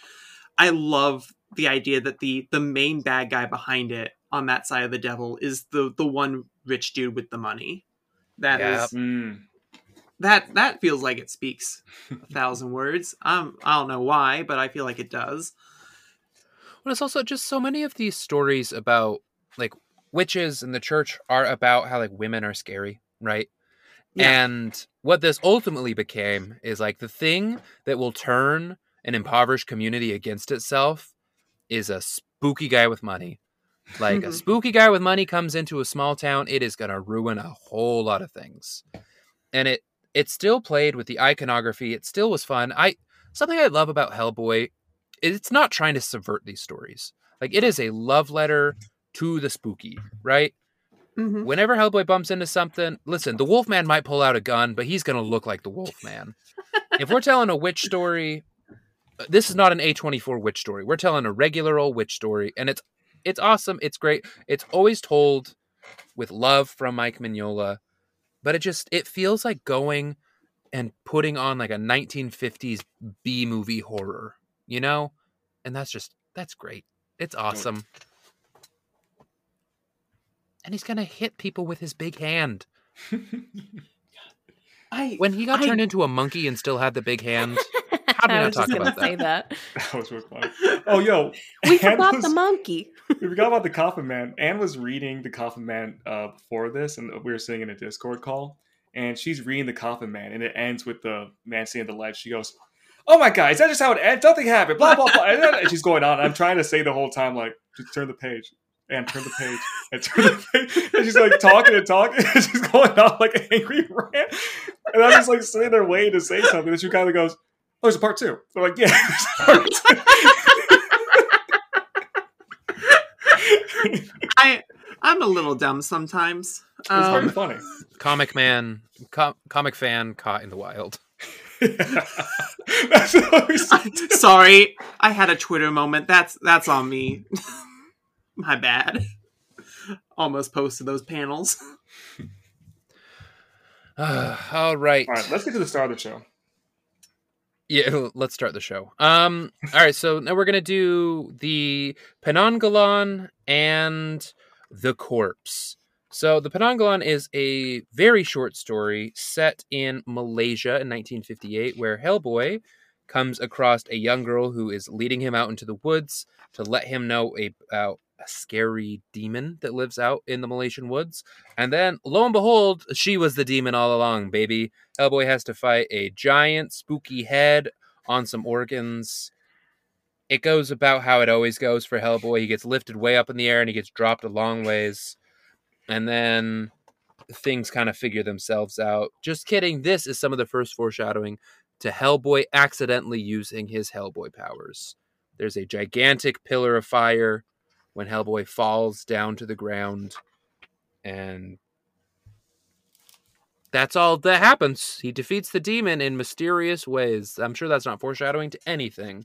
I love the idea that the the main bad guy behind it on that side of the devil is the the one rich dude with the money. That yep. is. Mm. That that feels like it speaks a thousand words. Um, I don't know why, but I feel like it does. Well, it's also just so many of these stories about like witches in the church are about how like women are scary, right? Yeah. And what this ultimately became is like the thing that will turn an impoverished community against itself is a spooky guy with money. Like a spooky guy with money comes into a small town, it is going to ruin a whole lot of things. And it It still played with the iconography. It still was fun. I something I love about Hellboy is it's not trying to subvert these stories. Like, it is a love letter to the spooky, right? Mm-hmm. Whenever Hellboy bumps into something, listen, the Wolfman might pull out a gun, but he's going to look like the Wolfman. If we're telling a witch story, this is not an A twenty-four witch story. We're telling a regular old witch story, and it's it's awesome. It's great. It's always told with love from Mike Mignola. But it just, it feels like going and putting on like a nineteen fifties B-movie horror, you know? And that's just, that's great. It's awesome. And he's going to hit people with his big hand. I, when he got I, turned into a monkey and still had the big hand, how do we not talk about that? Say that? That was really funny. Oh, yo. We Anne forgot was, the monkey. We forgot about the Coffin Man. Anne was reading the Coffin Man uh, before this, and we were sitting in a Discord call, and she's reading the Coffin Man, and it ends with the man seeing the light. She goes, oh my God, is that just how it ends? Nothing happened. Blah, blah, blah. And she's going on. I'm trying to say the whole time, like, just turn the page. And turn the page. And turn the page. And she's like talking and talking. And she's going off like an angry rant. And I'm just like sitting there waiting to say something. And she kind of goes, oh, there's a part two. They're like, yeah, there's a part two. I, I'm a little dumb sometimes. It's um, very funny. Comic man, com- comic fan caught in the wild. Yeah. That's I, sorry, I had a Twitter moment. That's that's on me. My bad. Almost posted those panels. Uh, all right. All right, let's get to the start of the show. Yeah, let's start the show. Um, all right, so now we're going to do the Penanggalan and the Corpse. So the Penanggalan is a very short story set in Malaysia in nineteen fifty-eight, where Hellboy comes across a young girl who is leading him out into the woods to let him know about a scary demon that lives out in the Malaysian woods. And then, lo and behold, she was the demon all along, baby. Hellboy has to fight a giant, spooky head on some organs. It goes about how it always goes for Hellboy. He gets lifted way up in the air and he gets dropped a long ways. And then things kind of figure themselves out. Just kidding. This is some of the first foreshadowing to Hellboy accidentally using his Hellboy powers. There's a gigantic pillar of fire when Hellboy falls down to the ground. And that's all that happens. He defeats the demon in mysterious ways. I'm sure that's not foreshadowing to anything.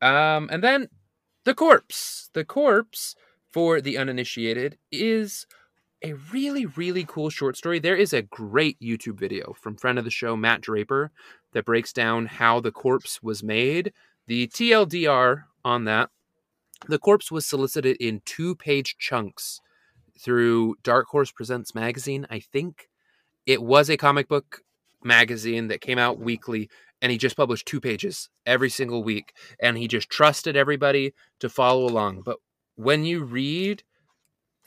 Um, and then the corpse. The corpse, for the uninitiated, is a really, really cool short story. There is a great YouTube video from friend of the show, Matt Draper, that breaks down how The Corpse was made. The T L D R on that. The Corpse was solicited in two-page chunks through Dark Horse Presents magazine, I think. It was a comic book magazine that came out weekly, and he just published two pages every single week. And he just trusted everybody to follow along. But when you read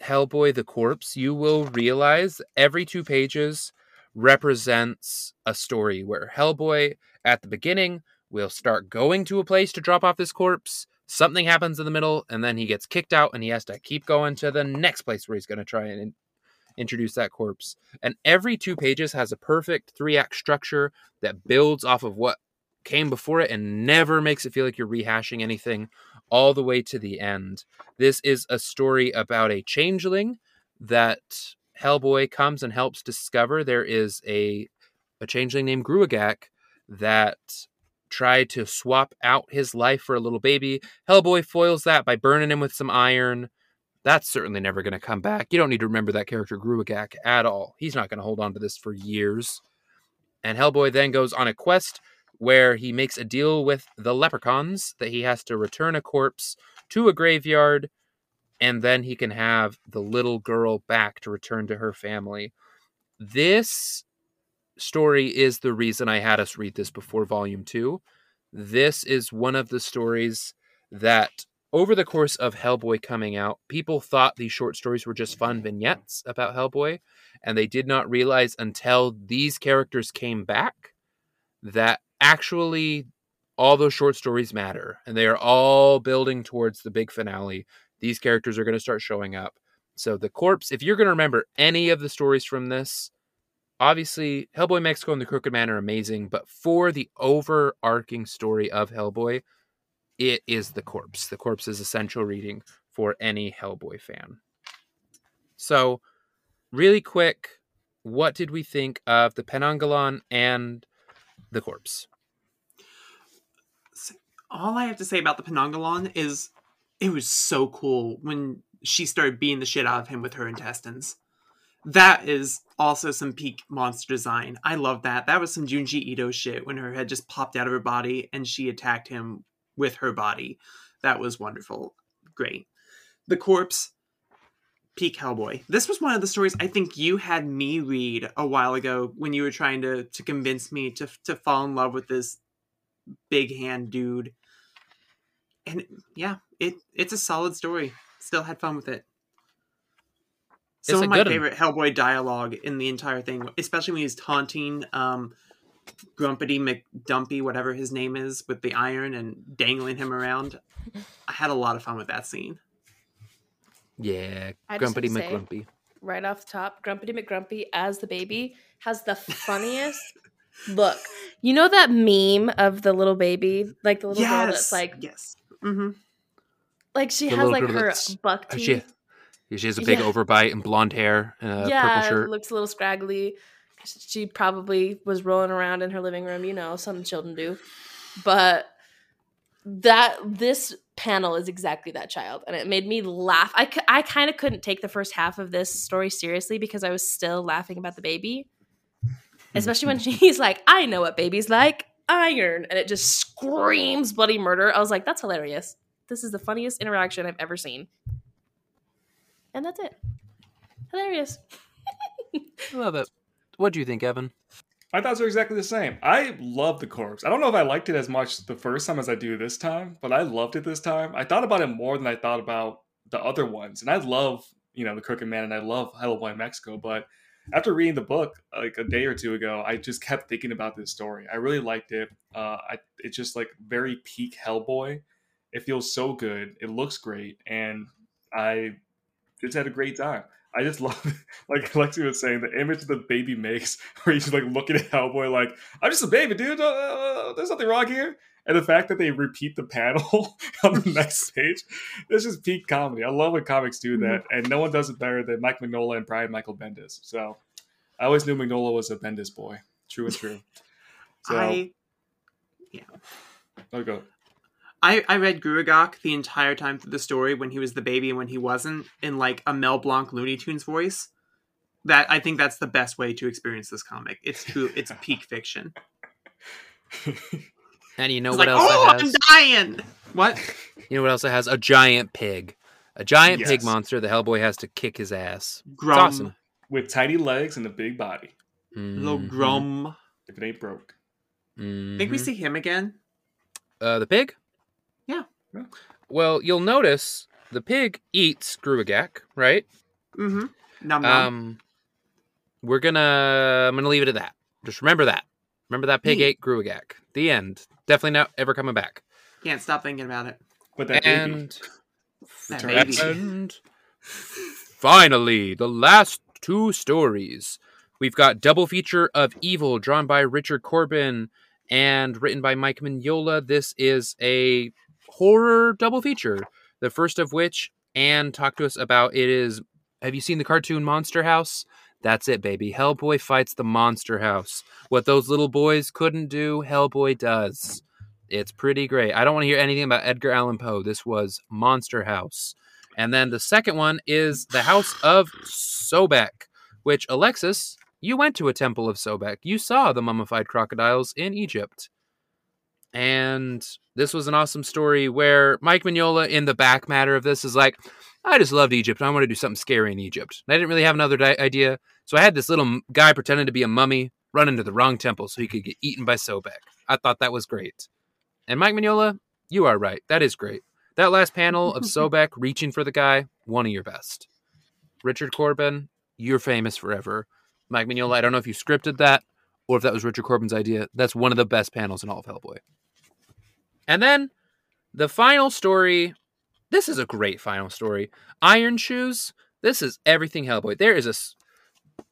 Hellboy the Corpse, you will realize every two pages represents a story where Hellboy, at the beginning, will start going to a place to drop off this corpse. Something happens in the middle, and then he gets kicked out, and he has to keep going to the next place where he's going to try and in- introduce that corpse. And every two pages has a perfect three-act structure that builds off of what came before it and never makes it feel like you're rehashing anything all the way to the end. This is a story about a changeling that Hellboy comes and helps discover. There is a, a changeling named Gruagach that tried to swap out his life for a little baby. Hellboy foils that by burning him with some iron. That's certainly never going to come back. You don't need to remember that character Gruagach at all. He's not going to hold on to this for years. And Hellboy then goes on a quest where he makes a deal with the leprechauns that he has to return a corpse to a graveyard, and then he can have the little girl back to return to her family. This story is the reason I had us read this before Volume two. This is one of the stories that, over the course of Hellboy coming out, people thought these short stories were just fun vignettes about Hellboy, and they did not realize until these characters came back that actually, all those short stories matter, and they are all building towards the big finale. These characters are going to start showing up. So The Corpse, if you're going to remember any of the stories from this, obviously Hellboy Mexico and The Crooked Man are amazing, but for the overarching story of Hellboy, it is The Corpse. The Corpse is essential reading for any Hellboy fan. So, really quick, what did we think of the Penanggalan and The Corpse? All I have to say about the Penanggalan is it was so cool when she started beating the shit out of him with her intestines. That is also some peak monster design. I love that. That was some Junji Ito shit when her head just popped out of her body and she attacked him with her body. That was wonderful. Great. The Corpse, peak Hellboy. This was one of the stories I think you had me read a while ago when you were trying to, to convince me to, to fall in love with this big hand dude. And yeah, it it's a solid story. Still had fun with it. Some of my favorite one. Hellboy dialogue in the entire thing, especially when he's taunting um, Grumpity McDumpy, whatever his name is, with the iron and dangling him around. I had a lot of fun with that scene. Yeah, I Grumpity McGrumpy. Say, right off the top, Grumpity McGrumpy as the baby has the funniest Look, you know that meme of the little baby, like the little yes. girl that's like, yes, mm-hmm. like she the has like her buck teeth. She, she has a big yeah. overbite and blonde hair and a yeah, purple shirt. Yeah, looks a little scraggly. She probably was rolling around in her living room, you know, some children do. But that this panel is exactly that child, and it made me laugh. I, c- I kind of couldn't take the first half of this story seriously because I was still laughing about the baby. Especially when she's like, I know what babies like, iron. And it just screams bloody murder. I was like, that's hilarious. This is the funniest interaction I've ever seen. And that's it. Hilarious. I love it. What do you think, Evan? My thoughts are exactly the same. I love the corpse. I don't know if I liked it as much the first time as I do this time, but I loved it this time. I thought about it more than I thought about the other ones. And I love, you know, The Crooked Man, and I love Hello Boy Mexico, but after reading the book like a day or two ago, I just kept thinking about this story. I really liked it. Uh, I, it's just like very peak Hellboy. It feels so good. It looks great. And I just had a great time. I just love, like Lexi was saying, the image the baby makes where he's like looking at Hellboy like, I'm just a baby, dude. Uh, there's nothing wrong here. And the fact that they repeat the panel on the next page, it's just peak comedy. I love when comics do that. And no one does it better than Mike Mignola and Brian Michael Bendis. So I always knew Mignola was a Bendis boy. True and true. So, I, yeah. There you go. I, I read Grugach the entire time through the story when he was the baby and when he wasn't, in like a Mel Blanc Looney Tunes voice. That I think that's the best way to experience this comic. It's true. It's peak fiction. And you know it's what like, else oh, it has? I'm dying! What? You know what else it has? A giant pig. A giant yes. pig monster that Hellboy has to kick his ass. Grum. It's awesome. With tiny legs and a big body. Mm-hmm. Little Grum. If it ain't broke. Mm-hmm. Think we see him again? Uh, the pig? Yeah. yeah. Well, you'll notice the pig eats Gruagach, right? Mm-hmm. Nom nom. Um, we're gonna... I'm gonna leave it at that. Just remember that. Remember that pig Me. ate Gruagach. The end. Definitely not ever coming back. Can't stop thinking about it. But that and that baby. And finally, the last two stories. We've got Double Feature of Evil, drawn by Richard Corben and written by Mike Mignola. This is a horror double feature. The first of which Anne talked to us about. It is, have you seen the cartoon Monster House? That's it, baby. Hellboy fights the Monster House. What those little boys couldn't do, Hellboy does. It's pretty great. I don't want to hear anything about Edgar Allan Poe. This was Monster House. And then the second one is The House of Sobek, which, Alexis, you went to a temple of Sobek. You saw the mummified crocodiles in Egypt. And this was an awesome story where Mike Mignola, in the back matter of this, is like, I just loved Egypt. I want to do something scary in Egypt. And I didn't really have another di- idea. So I had this little guy pretending to be a mummy run into the wrong temple so he could get eaten by Sobek. I thought that was great. And Mike Mignola, you are right. That is great. That last panel of Sobek reaching for the guy, one of your best. Richard Corben, you're famous forever. Mike Mignola, I don't know if you scripted that or if that was Richard Corben's idea. That's one of the best panels in all of Hellboy. And then the final story... This is a great final story. Iron Shoes. This is everything Hellboy. There is a...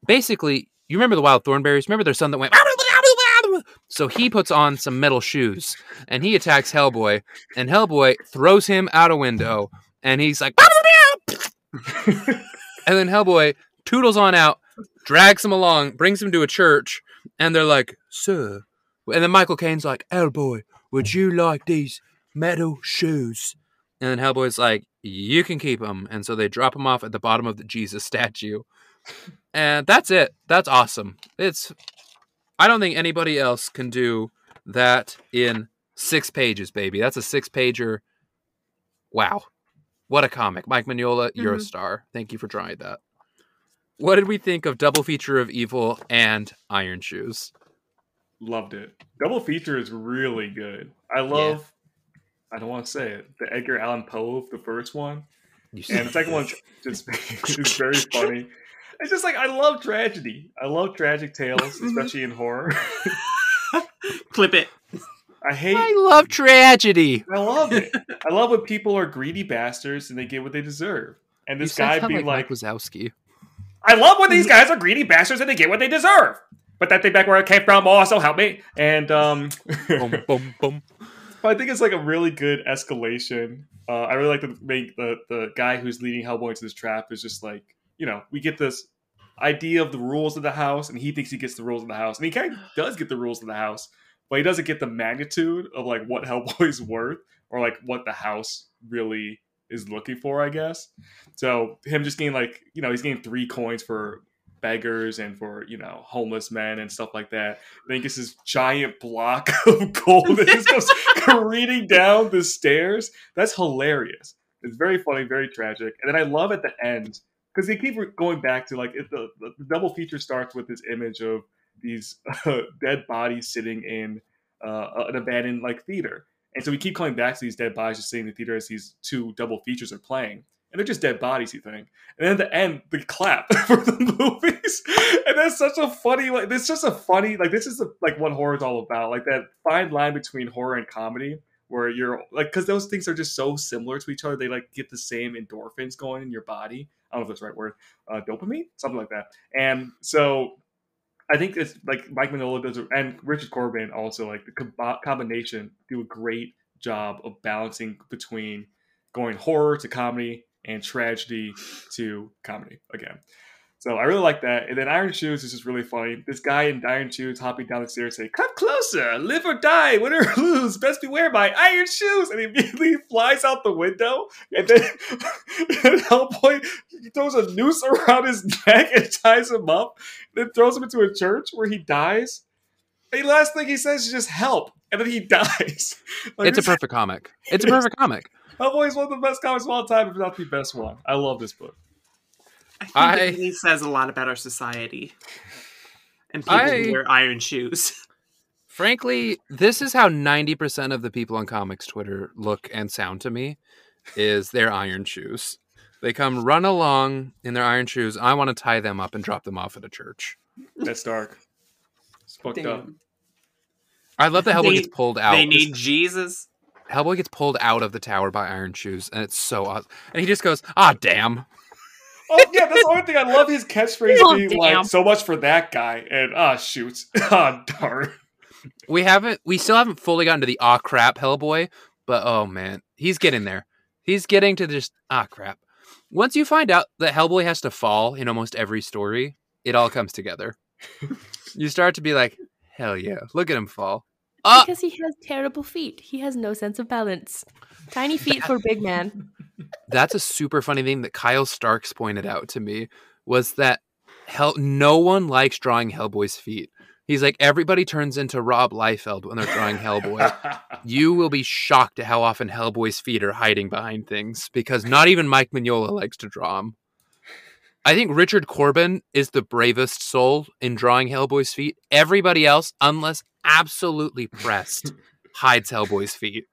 Basically, you remember the Wild Thornberries? Remember their son that went... So he puts on some metal shoes, and he attacks Hellboy, and Hellboy throws him out a window, and he's like... And then Hellboy toodles on out, drags him along, brings him to a church, and they're like, sir. And then Michael Caine's like, Hellboy, would you like these metal shoes? And then Hellboy's like, you can keep them. And so they drop him off at the bottom of the Jesus statue. And that's it. That's awesome. It's, I don't think anybody else can do that in six pages, baby. That's a six-pager. Wow. What a comic. Mike Mignola, you're mm-hmm. a star. Thank you for drawing that. What did we think of Double Feature of Evil and Iron Shoes? Loved it. Double Feature is really good. I love... Yeah. I don't want to say it. The Edgar Allan Poe, the first one. And the second one's just it's very funny. It's just like, I love tragedy. I love tragic tales, especially in horror. Clip it. I hate... I love tragedy. I love it. I love when people are greedy bastards and they get what they deserve. And this you guy being like... like Mike Wazowski. I love when these guys are greedy bastards and they get what they deserve. put that thing back where it came from. Also help me. And um, boom, boom, boom. But I think it's like a really good escalation. Uh, I really like to make the the guy who's leading Hellboy into this trap is just like, you know, we get this idea of the rules of the house, and he thinks he gets the rules of the house, and he kind of does get the rules of the house, but he doesn't get the magnitude of like what Hellboy's worth or like what the house really is looking for, I guess. So him just getting like, you know, he's getting three coins for beggars and for, you know, homeless men and stuff like that. Then he gets this giant block of gold and just goes careening down the stairs. That's hilarious. It's very funny, very tragic. And then I love at the end, because they keep going back to like, it, the, the double feature starts with this image of these uh, dead bodies sitting in uh, an abandoned like theater. And so we keep coming back to these dead bodies just sitting in the theater as these two double features are playing. And they're just dead bodies, you think. And then at the end, the clap for the movies. And that's such a funny, like, this is just a funny, like, this is a, like what horror is all about. Like that fine line between horror and comedy where you're like, because those things are just so similar to each other. They like get the same endorphins going in your body. I don't know if that's the right word. Uh, dopamine? Something like that. And so I think it's like Mike Mignola does, and Richard Corben also, like the com- combination do a great job of balancing between going horror to comedy and tragedy to comedy again. So I really like that. And then Iron Shoes is just really funny. This guy in Iron Shoes hopping down the stairs saying, come closer, live or die, win or lose, best beware my iron shoes. And he immediately flies out the window. And then and Hellboy throws a noose around his neck and ties him up. Then throws him into a church where he dies. And the last thing he says is just help. And then he dies. Like, it's a perfect comic. It's a perfect comic. Hellboy's one of the best comics of all time, if not the best one. I love this book. I think he says a lot about our society and people I, who wear iron shoes. Frankly, this is how ninety percent of the people on comics Twitter look and sound to me, is their iron shoes. They come run along in their iron shoes. I want to tie them up and drop them off at a church. That's dark. It's fucked Damn. up. I love that Hellboy they, gets pulled out. They need Jesus. Hellboy gets pulled out of the tower by iron shoes, and it's so awesome. And he just goes, ah, damn. Oh, yeah, that's the only thing. I love his catchphrase oh, being damn. like, so much for that guy, and ah, shoot. Ah, darn. We haven't, we still haven't fully gotten to the ah, crap Hellboy, but oh, man, he's getting there. He's getting to just ah, crap. Once you find out that Hellboy has to fall in almost every story, it all comes together. You start to be like, hell yeah, look at him fall. Uh, because he has terrible feet. He has no sense of balance. Tiny feet that, for big man. That's a super funny thing that Kyle Starks pointed out to me, was that Hell, no one likes drawing Hellboy's feet. He's like, everybody turns into Rob Liefeld when they're drawing Hellboy. You will be shocked at how often Hellboy's feet are hiding behind things, because not even Mike Mignola likes to draw them. I think Richard Corben is the bravest soul in drawing Hellboy's feet. Everybody else, unless absolutely pressed, hides Hellboy's feet,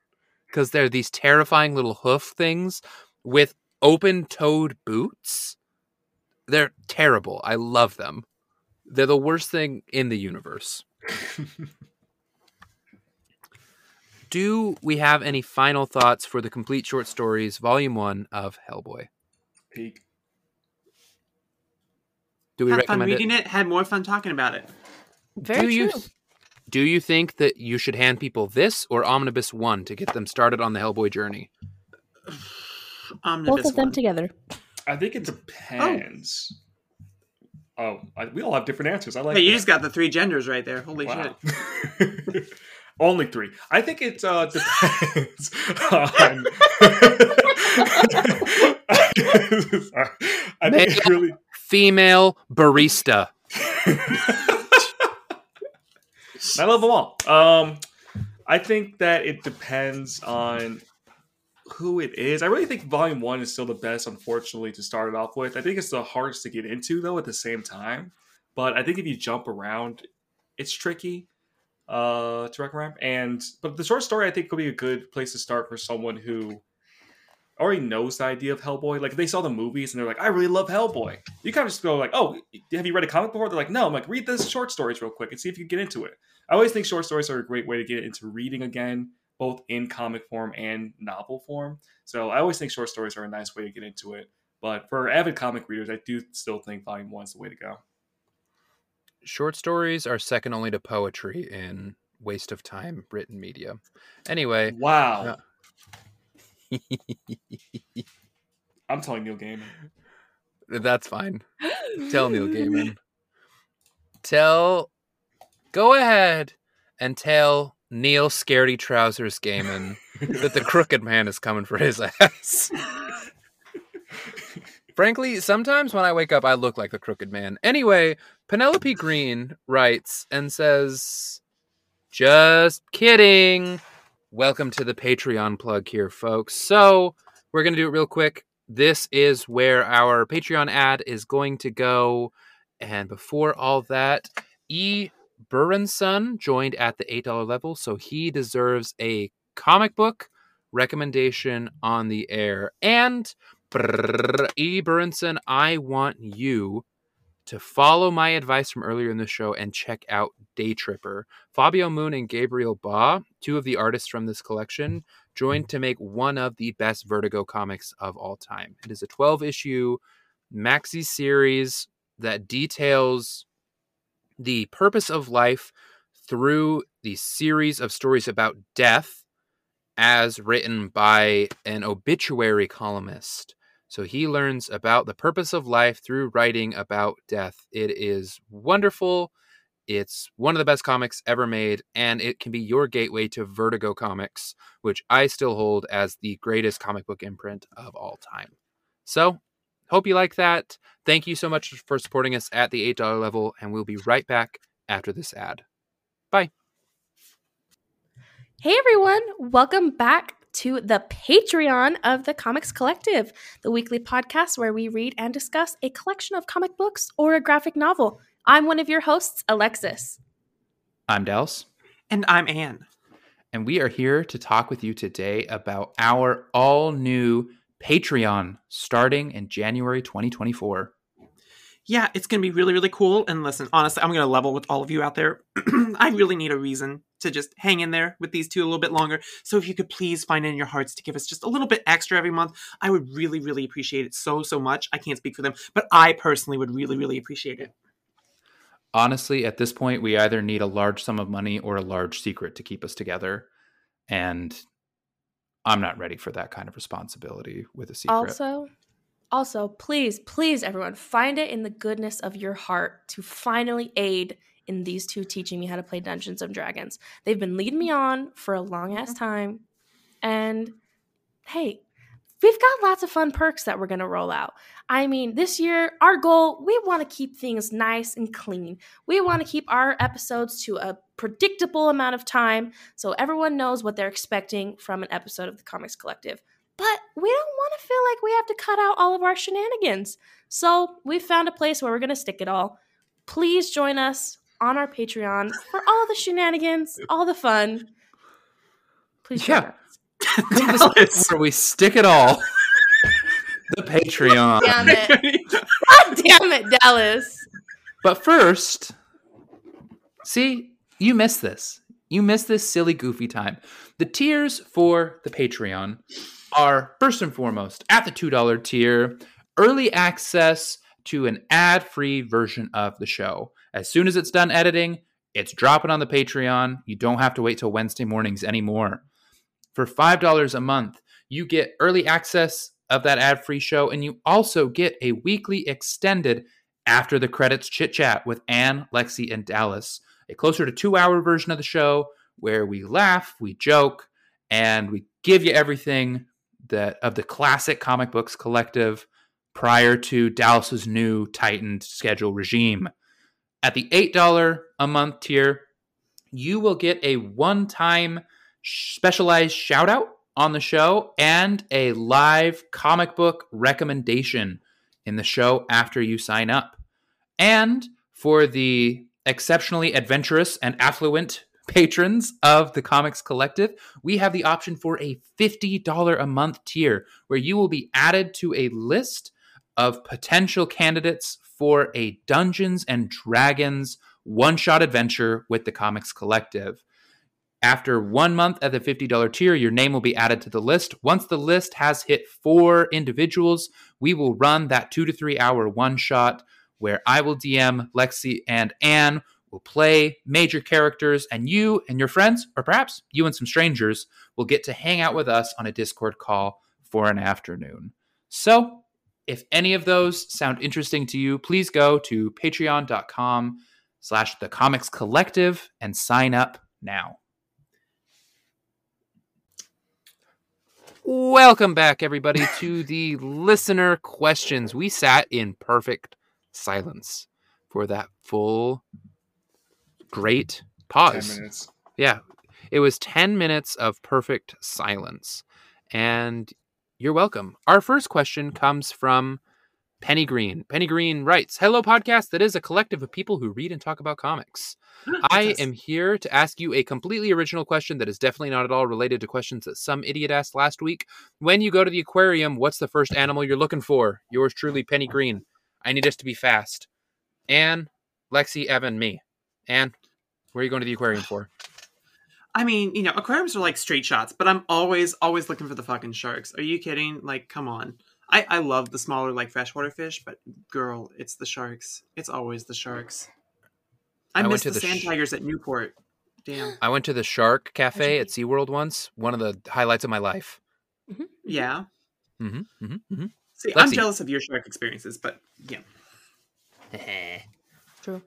because they're these terrifying little hoof things with open-toed boots. They're terrible. I love them. They're the worst thing in the universe. Do we have any final thoughts for the complete short stories, Volume One of Hellboy? Peak. Do we had recommend fun reading it? it? Had more fun talking about it. Very do true. You, do you think that you should hand people this or Omnibus One to get them started on the Hellboy journey? Omnibus Both of one. them together. I think it depends. Oh, oh I, we all have different answers. I like. Hey, you that. just got the three genders right there. Holy wow. shit! Only three. I think it uh, depends on. I think it really. Female barista. I love them all. Um, I think that it depends on who it is. I really think Volume One is still the best, unfortunately, to start it off with. I think it's the hardest to get into, though, at the same time. But I think if you jump around, it's tricky uh, to recommend. And but the short story, I think, could be a good place to start for someone who already knows the idea of Hellboy. Like, if they saw the movies and they're like, I really love Hellboy, you kind of just go like, oh, have you read a comic before? They're like, no. I'm like, read this short stories real quick and see if you can get into it. I always think short stories are a great way to get into reading again, both in comic form and novel form. So I always think short stories are a nice way to get into it. But for avid comic readers, I do still think Volume One is the way to go. Short stories are second only to poetry in waste of time written media. Anyway. Wow. Uh, I'm telling Neil Gaiman. That's fine. Tell Neil Gaiman. Tell. Go ahead and tell Neil Scaredy Trousers Gaiman that the crooked man is coming for his ass. Frankly, sometimes when I wake up, I look like the crooked man. Anyway, Penelope Green writes and says, just kidding. Welcome to the Patreon plug here, folks. So we're going to do it real quick. This is where our Patreon ad is going to go. And before all that, E. Burinson joined at the eight dollar level, so he deserves a comic book recommendation on the air. And brrr, E. Burinson, I want you to follow my advice from earlier in the show and check out Day Tripper. Fabio Moon and Gabriel Ba, two of the artists from this collection, joined to make one of the best Vertigo comics of all time. It is a twelve issue maxi series that details the purpose of life through the series of stories about death as written by an obituary columnist. So he learns about the purpose of life through writing about death. It is wonderful. It's one of the best comics ever made, and it can be your gateway to Vertigo Comics, which I still hold as the greatest comic book imprint of all time. So hope you like that. Thank you so much for supporting us at the eight dollar level, and we'll be right back after this ad. Bye. Hey, everyone. Welcome back to the Patreon of the Comics Collective, the weekly podcast where we read and discuss a collection of comic books or a graphic novel. I'm one of your hosts, Alexis. I'm Dels. And I'm Anne. And we are here to talk with you today about our all-new Patreon starting in January twenty twenty-four. Yeah, it's going to be really, really cool. And listen, honestly, I'm going to level with all of you out there. I really need a reason to just hang in there with these two a little bit longer. So if you could please find it in your hearts to give us just a little bit extra every month, I would really, really appreciate it so, so much. I can't speak for them, but I personally would really, really appreciate it. Honestly, at this point, we either need a large sum of money or a large secret to keep us together. And I'm not ready for that kind of responsibility with a secret. Also, also, please, please, everyone, find it in the goodness of your heart to finally aid in these two teaching me how to play Dungeons and Dragons. They've been leading me on for a long-ass time. And, hey, we've got lots of fun perks that we're going to roll out. I mean, this year, our goal, we want to keep things nice and clean. We want to keep our episodes to a predictable amount of time so everyone knows what they're expecting from an episode of the Comics Collective. But we don't want to feel like we have to cut out all of our shenanigans. So we've found a place where we're going to stick it all. Please join us on our Patreon for all the shenanigans, all the fun. Please join yeah. us. Where we stick it all. The Patreon. Damn it. God damn it, Dallas. But first, see, you missed this. You missed this silly, goofy time. The tiers for the Patreon are, first and foremost, at the two dollar tier, early access to an ad-free version of the show. As soon as it's done editing, it's dropping on the Patreon. You don't have to wait till Wednesday mornings anymore. For five dollars a month, you get early access of that ad-free show, and you also get a weekly extended after the credits chit-chat with Anne, Lexi, and Dallas, a closer to two-hour version of the show where we laugh, we joke, and we give you everything that of the classic Comic Books Collective prior to Dallas's new tightened schedule regime. At the eight dollars a month tier, you will get a one-time specialized shout out on the show and a live comic book recommendation in the show after you sign up. And for the exceptionally adventurous and affluent patrons of the Comics Collective, we have the option for a fifty dollars a month tier where you will be added to a list of potential candidates for a Dungeons and Dragons one-shot adventure with the Comics Collective. After one month at the fifty dollars tier, your name will be added to the list. Once the list has hit four individuals, we will run that two to three hour one shot where I will D M, Lexi, and Anne will play major characters, and you and your friends, or perhaps you and some strangers, will get to hang out with us on a Discord call for an afternoon. So if any of those sound interesting to you, please go to patreon.com slash the comics collective and sign up now. Welcome back, everybody, to the listener questions. We sat in perfect silence for that full great pause. ten minutes. Yeah, it was ten minutes of perfect silence. And you're welcome. Our first question comes from Penny Green. Penny Green writes, "Hello, podcast that is a collective of people who read and talk about comics. I am here to ask you a completely original question that is definitely not at all related to questions that some idiot asked last week. When you go to the aquarium, what's the first animal you're looking for? Yours truly, Penny Green. I need us to be fast. Anne, Lexi, Evan, me. Anne, where are you going to the aquarium for?" I mean, you know, aquariums are like straight shots, but I'm always, always looking for the fucking sharks. Are you kidding? Like, come on. I, I love the smaller, like, freshwater fish, but girl, it's the sharks. It's always the sharks. I, I miss the, the sand sh- tigers at Newport. Damn. I went to the Shark Cafe at SeaWorld once. One of the highlights of my life. Mm-hmm. Yeah. Mm-hmm. Mm-hmm. Mm-hmm. See, Lexi. I'm jealous of your shark experiences, but yeah. True.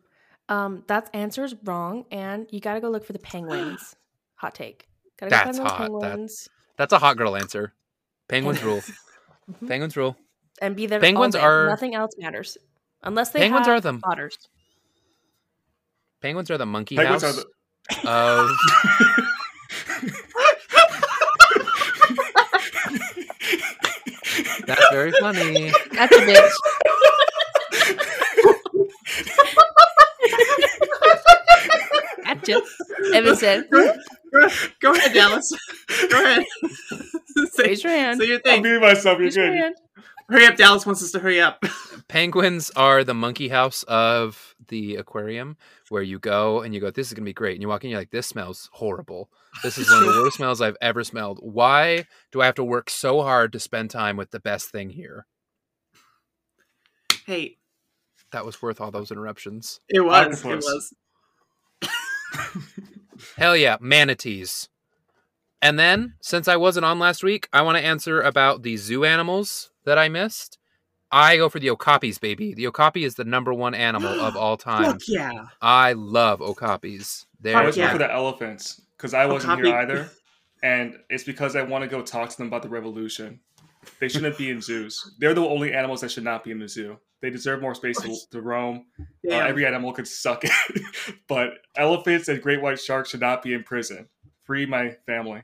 Um, that's answers wrong, and you gotta go look for the penguins. Hot take. Gotta go that's find those hot. Penguins. That, that's a hot girl answer. Penguins rule. Mm-hmm. Penguins rule. And be there. Penguins all day. Are nothing else matters unless they penguins have are the otters. Penguins are the monkey penguins house. The... Of... That's very funny. That's a bitch. Gotcha. Evan said, "Go ahead, Dallas. Go ahead. say, Raise your hand. Say your thing. I'll be myself. You're good. Hurry up, Dallas wants us to hurry up." Penguins are the monkey house of the aquarium, where you go and you go, "This is gonna be great," and you walk in, you're like, "This smells horrible. This is one of the worst smells I've ever smelled. Why do I have to work so hard to spend time with the best thing here?" Hey, that was worth all those interruptions. It was. It was. Hell yeah, manatees. And then, since I wasn't on last week, I want to answer about the zoo animals that I missed. I go for the okapis, baby. The okapi is the number one animal of all time. Fuck yeah. I love okapis. They're I was yeah. going for the elephants, because I wasn't okapi. Here either. And it's because I want to go talk to them about the revolution. They shouldn't be in zoos. They're the only animals that should not be in the zoo. They deserve more space to, to roam. Uh, every animal could suck it. But elephants and great white sharks should not be in prison. Free my family.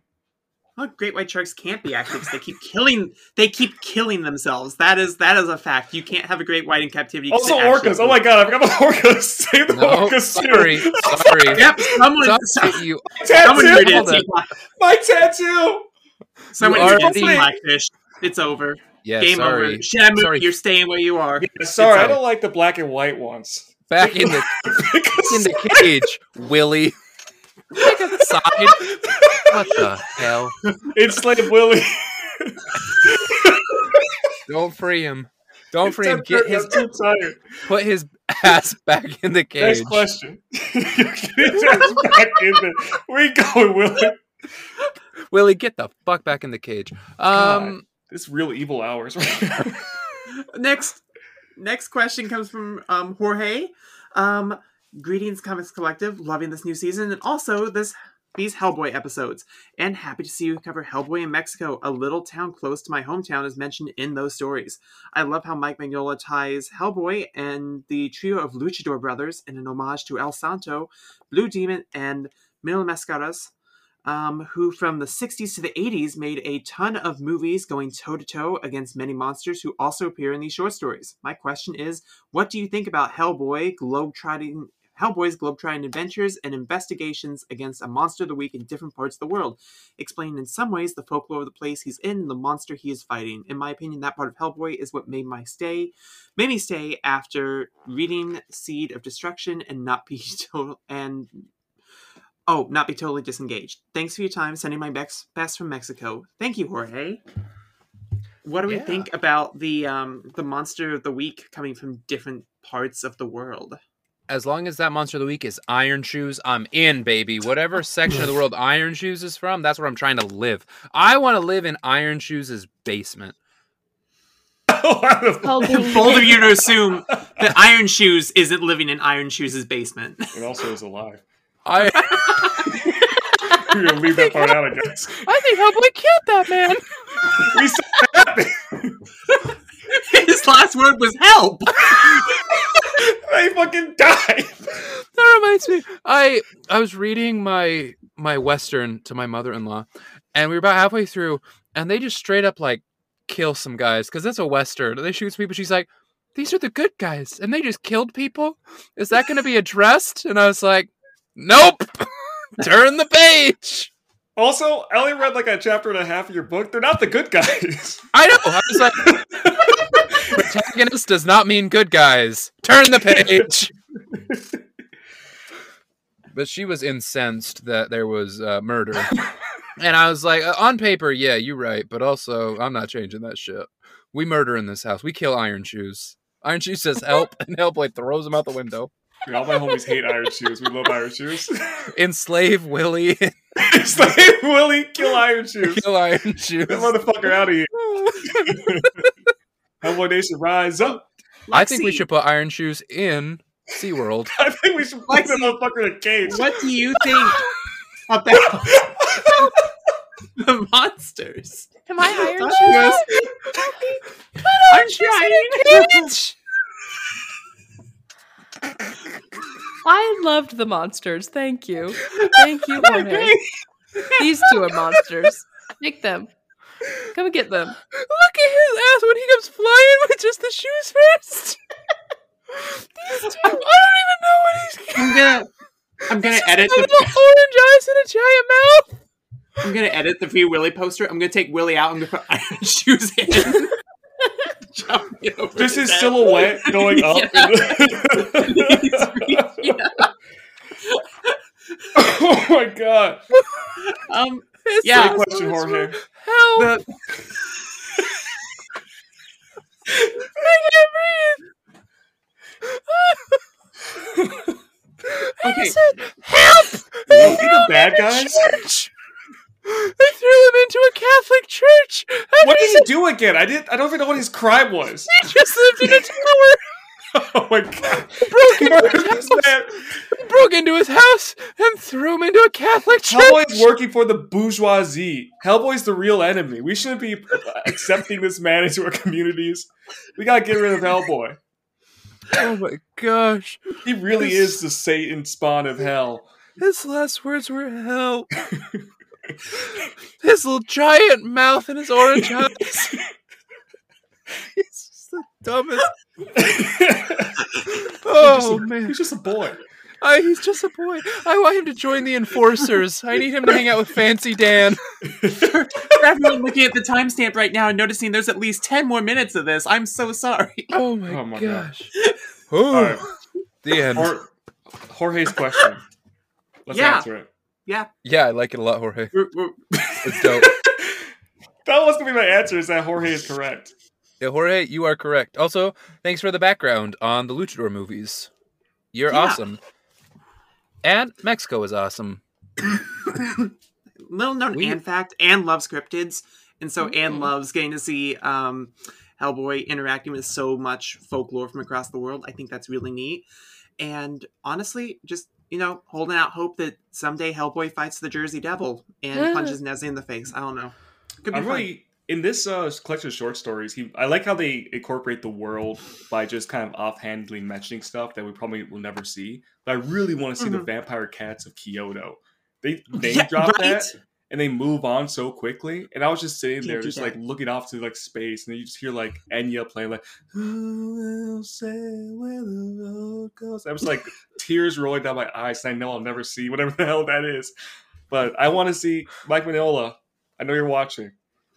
Well, great white sharks can't be active because they keep killing they keep killing themselves. That is that is a fact. You can't have a great white in captivity. Also orcas. Oh my god, I forgot about orcas. Save the no, orcas. Sorry. Too. Sorry. Yep, someone sorry, you someone tattoo. My tattoo. Someone did the blackfish. It's over. Yeah, Game sorry. Over. Shamu, sorry. You're staying where you are. Yeah, sorry, I don't like the black and white ones. Back in the in the cage, Willie. Back outside. What the hell? Enslave Willie. Don't free him. Don't free him. Get his put his ass back in the cage. Next question. Get his ass back in the. Where you going, Willie? Willie, get the fuck back in the cage. Um. God. It's real evil hours right now. Next, next question comes from um, Jorge. Um, Greetings, Comics Collective. Loving this new season and also this these Hellboy episodes. And happy to see you cover Hellboy in Mexico. A little town close to my hometown is mentioned in those stories. I love how Mike Mignola ties Hellboy and the trio of Luchador brothers in an homage to El Santo, Blue Demon, and Mil Mascaras. Um, who from the sixties to the eighties made a ton of movies going toe-to-toe against many monsters who also appear in these short stories. My question is, what do you think about Hellboy, globe-trotting, Hellboy's globe-trotting adventures and investigations against a monster of the week in different parts of the world, explaining in some ways the folklore of the place he's in and the monster he is fighting? In my opinion, that part of Hellboy is what made my stay, made me stay after reading Seed of Destruction and not be total... and Oh, not be totally disengaged. Thanks for your time. Sending my best, best from Mexico. Thank you, Jorge. What do we yeah. think about the um, the monster of the week coming from different parts of the world. As long as that monster of the week is Iron Shoes, I'm in, baby. Whatever section of the world Iron Shoes is from, that's where I'm trying to live. I want to live in Iron Shoes' basement. Bold of you to assume that Iron Shoes isn't living in Iron Shoes' basement. It also is alive. I... You're going to leave that part out, I guess. I think Hellboy killed that man. We saw that. His last word was help. They fucking died. That reminds me. I I was reading my my Western to my mother-in-law, and we were about halfway through, and they just straight up like kill some guys, because it's a Western. They shoot people. She's like, these are the good guys, and they just killed people? Is that going to be addressed? And I was like, nope. Turn the page. Also, I only read like a chapter and a half of your book. They're not the good guys. I know. I was like, protagonist does not mean good guys. Turn the page. But she was incensed that there was uh, murder. And I was like, on paper, yeah, you're right. But also, I'm not changing that shit. We murder in this house. We kill Iron Shoes. Iron Shoes says help, and Hellboy throws him out the window. Dude, all my homies hate Iron Shoes. We love Iron Shoes. Enslave Willie. Enslave Willie. Kill Iron Shoes. Kill Iron Shoes. Get the motherfucker out of here. Hellboy Nation, rise up. Lexi. I think we should put Iron Shoes in SeaWorld. I think we should put that motherfucker in a cage. What do you think about the monsters? Am I Iron Shoes? Put Iron Shoes in a cage. I loved the monsters. Thank you. Thank you, Jorge. These two are monsters. Make them. Come and get them. Look at his ass when he comes flying with just the shoes first. These two, I don't even know what he's getting. I'm gonna I'm gonna edit the orange eyes and a giant mouth. I'm gonna edit the Free Willy poster. I'm gonna take Willy out and put Iron Shoes in. Just his silhouette going up. Yeah. Yeah. Oh my god. Um yeah. Great question, Jorge. Help. The... I can't breathe. I okay. said, help! They threw the bad guys? Church. They threw him into a Catholic church. I what did he do again? I didn't. I don't even know what his crime was. He just lived in a tower. Oh my god! Broke into his house. Broke into his house and threw him into a Catholic church. Hellboy's working for the bourgeoisie. Hellboy's the real enemy. We shouldn't be accepting this man into our communities. We gotta get rid of Hellboy. Oh my gosh! He really his, is the Satan spawn of hell. His last words were "help." His little giant mouth and his orange eyes. He's just the dumbest. Oh, he's a, man. He's just a boy. I, he's just a boy. I want him to join the Enforcers. I need him to hang out with Fancy Dan. For everyone looking at the timestamp right now and noticing there's at least ten more minutes of this, I'm so sorry. Oh my, oh my gosh. Right. The end. Or, Jorge's question. Let's yeah. answer it. Yeah. Yeah, I like it a lot, Jorge. It's dope. That was going to be my answer, is that Jorge is correct. Yeah, Jorge, you are correct. Also, thanks for the background on the Luchador movies. You're yeah. awesome. And Mexico is awesome. Little known Anne fact, Anne loves cryptids. And so mm-hmm. Anne loves getting to see um, Hellboy interacting with so much folklore from across the world. I think that's really neat. And honestly, just... you know, holding out hope that someday Hellboy fights the Jersey Devil and yeah. punches Nezzy in the face. I don't know. Could be I'm fun. Really, in this uh, collection of short stories, he, I like how they incorporate the world by just kind of offhandedly mentioning stuff that we probably will never see. But I really want to see mm-hmm. the vampire cats of Kyoto. They name yeah, drop right? that and they move on so quickly. And I was just sitting there, just that. like looking off to like space, and then you just hear like Enya playing like, "Who will say where the road goes?" I was like. Tears rolling down my eyes, and I know I'll never see whatever the hell that is. But I want to see Mike Mignola. I know you're watching.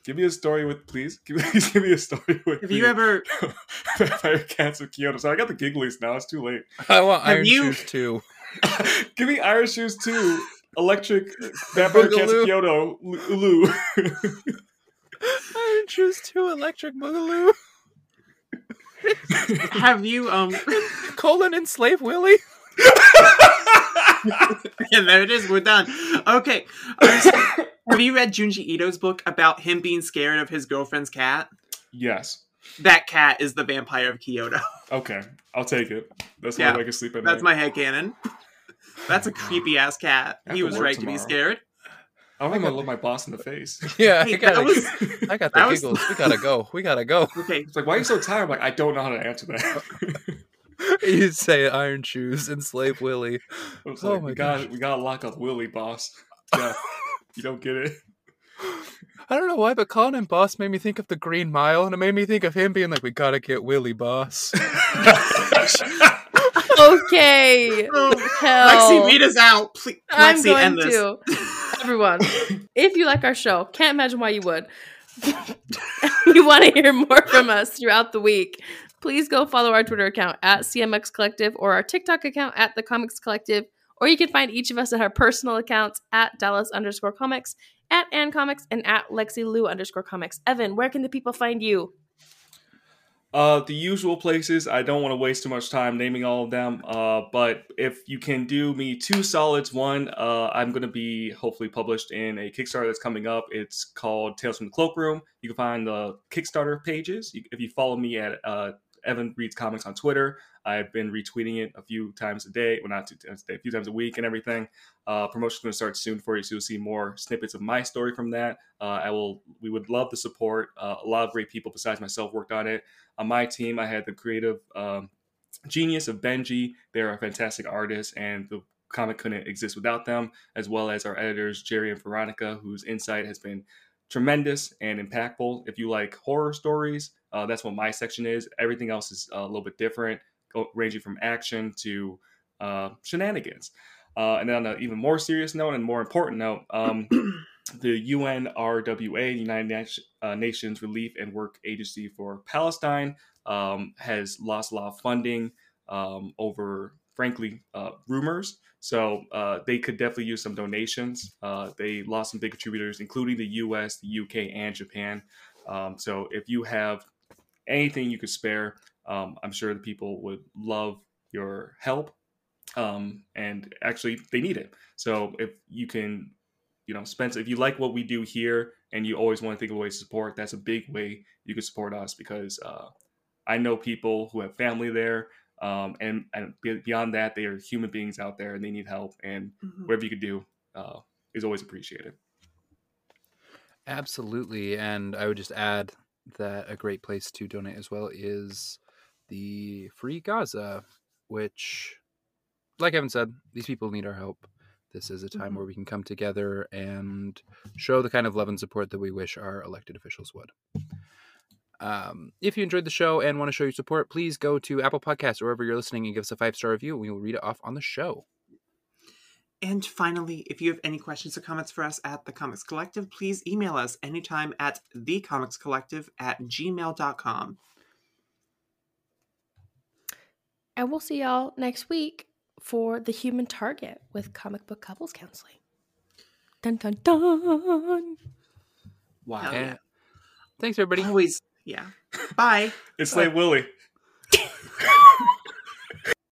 Give me a story with, please. Give me, give me a story with. Have me. you ever Vampire Cats of Kyoto? So I got the gigglies now. It's too late. I want Iron you... Shoes two. Give me Iron Shoes two. Electric Vampire Boogaloo. Cats of Kyoto. Ulu. Iron Shoes two. Electric Boogaloo. Have you, um... colon enslave Willie? And there it is, we're done. Okay. Um, so, have you read Junji Ito's book about him being scared of his girlfriend's cat? Yes. That cat is the vampire of Kyoto. Okay, I'll take it. That's yeah, how I can sleep at that's night. That's my headcanon. That's a creepy-ass cat. He was right tomorrow. to be scared. I'm going to look my boss in the face. Yeah, hey, I, gotta, was, I got the giggles. Was... We got to go. We got to go. Okay. It's like, why are you so tired? I'm like, I don't know how to answer that. You'd say Iron Shoes, enslave Willie. I was oh like, my we gosh. Gotta, we got to lock up Willie, boss. Yeah, you don't get it. I don't know why, but calling him boss made me think of the Green Mile, and it made me think of him being like, we gotta get Willie, boss. Okay. Oh, hell. Lexi, read us out. Please. I'm Lexi, going end this. To. Everyone, if you like our show, can't imagine why you would. You want to hear more from us throughout the week, please go follow our Twitter account at C M X Collective or our TikTok account at The Comics Collective, or you can find each of us at our personal accounts at Dallas underscore comics, at Ann Comics, and at Lexi Lou underscore comics. Evan, where can the people find you? Uh, the usual places. I don't want to waste too much time naming all of them, uh, but if you can do me two solids, one, uh, I'm going to be hopefully published in a Kickstarter that's coming up. It's called Tales from the Cloakroom. You can find the Kickstarter pages. If you follow me at uh, Evan Reads Comics on Twitter, I've been retweeting it a few times a day, well, not two times a day, a few times a week and everything. Uh, promotion's going to start soon for you, so you'll see more snippets of my story from that. Uh, I will. We would love the support. Uh, a lot of great people besides myself worked on it. On my team, I had the creative um, genius of Benji. They're a fantastic artist, and the comic couldn't exist without them, as well as our editors, Jerry and Veronica, whose insight has been tremendous and impactful. If you like horror stories, uh, that's what my section is. Everything else is a little bit different, ranging from action to uh, shenanigans. Uh, and then on an even more serious note and more important note, um, the U N R W A, United Na- uh, Nations Relief and Work Agency for Palestine, um, has lost a lot of funding um, over, frankly, uh, rumors. So uh, they could definitely use some donations. Uh, they lost some big contributors, including the U S, the U K, and Japan. Um, so if you have anything you could spare, um, I'm sure the people would love your help. Um, and actually they need it. So if you can, you know, spend, if you like what we do here and you always want to think of ways to support, that's a big way you can support us, because, uh, I know people who have family there. Um, and, and beyond that, they are human beings out there and they need help, and mm-hmm. whatever you could do, uh, is always appreciated. Absolutely. And I would just add that a great place to donate as well is the Free Gaza, which, like Evan said, these people need our help. This is a time where we can come together and show the kind of love and support that we wish our elected officials would. Um, if you enjoyed the show and want to show your support, please go to Apple Podcasts or wherever you're listening and give us a five-star review, and we will read it off on the show. And finally, if you have any questions or comments for us at The Comics Collective, please email us anytime at the comics collective at gmail dot com. And we'll see y'all next week for The Human Target with Comic Book Couples Counseling. Dun, dun, dun. Wow. Yeah. Yeah. Thanks, everybody. Always. Yeah. Bye. It's Bye. Like Willie.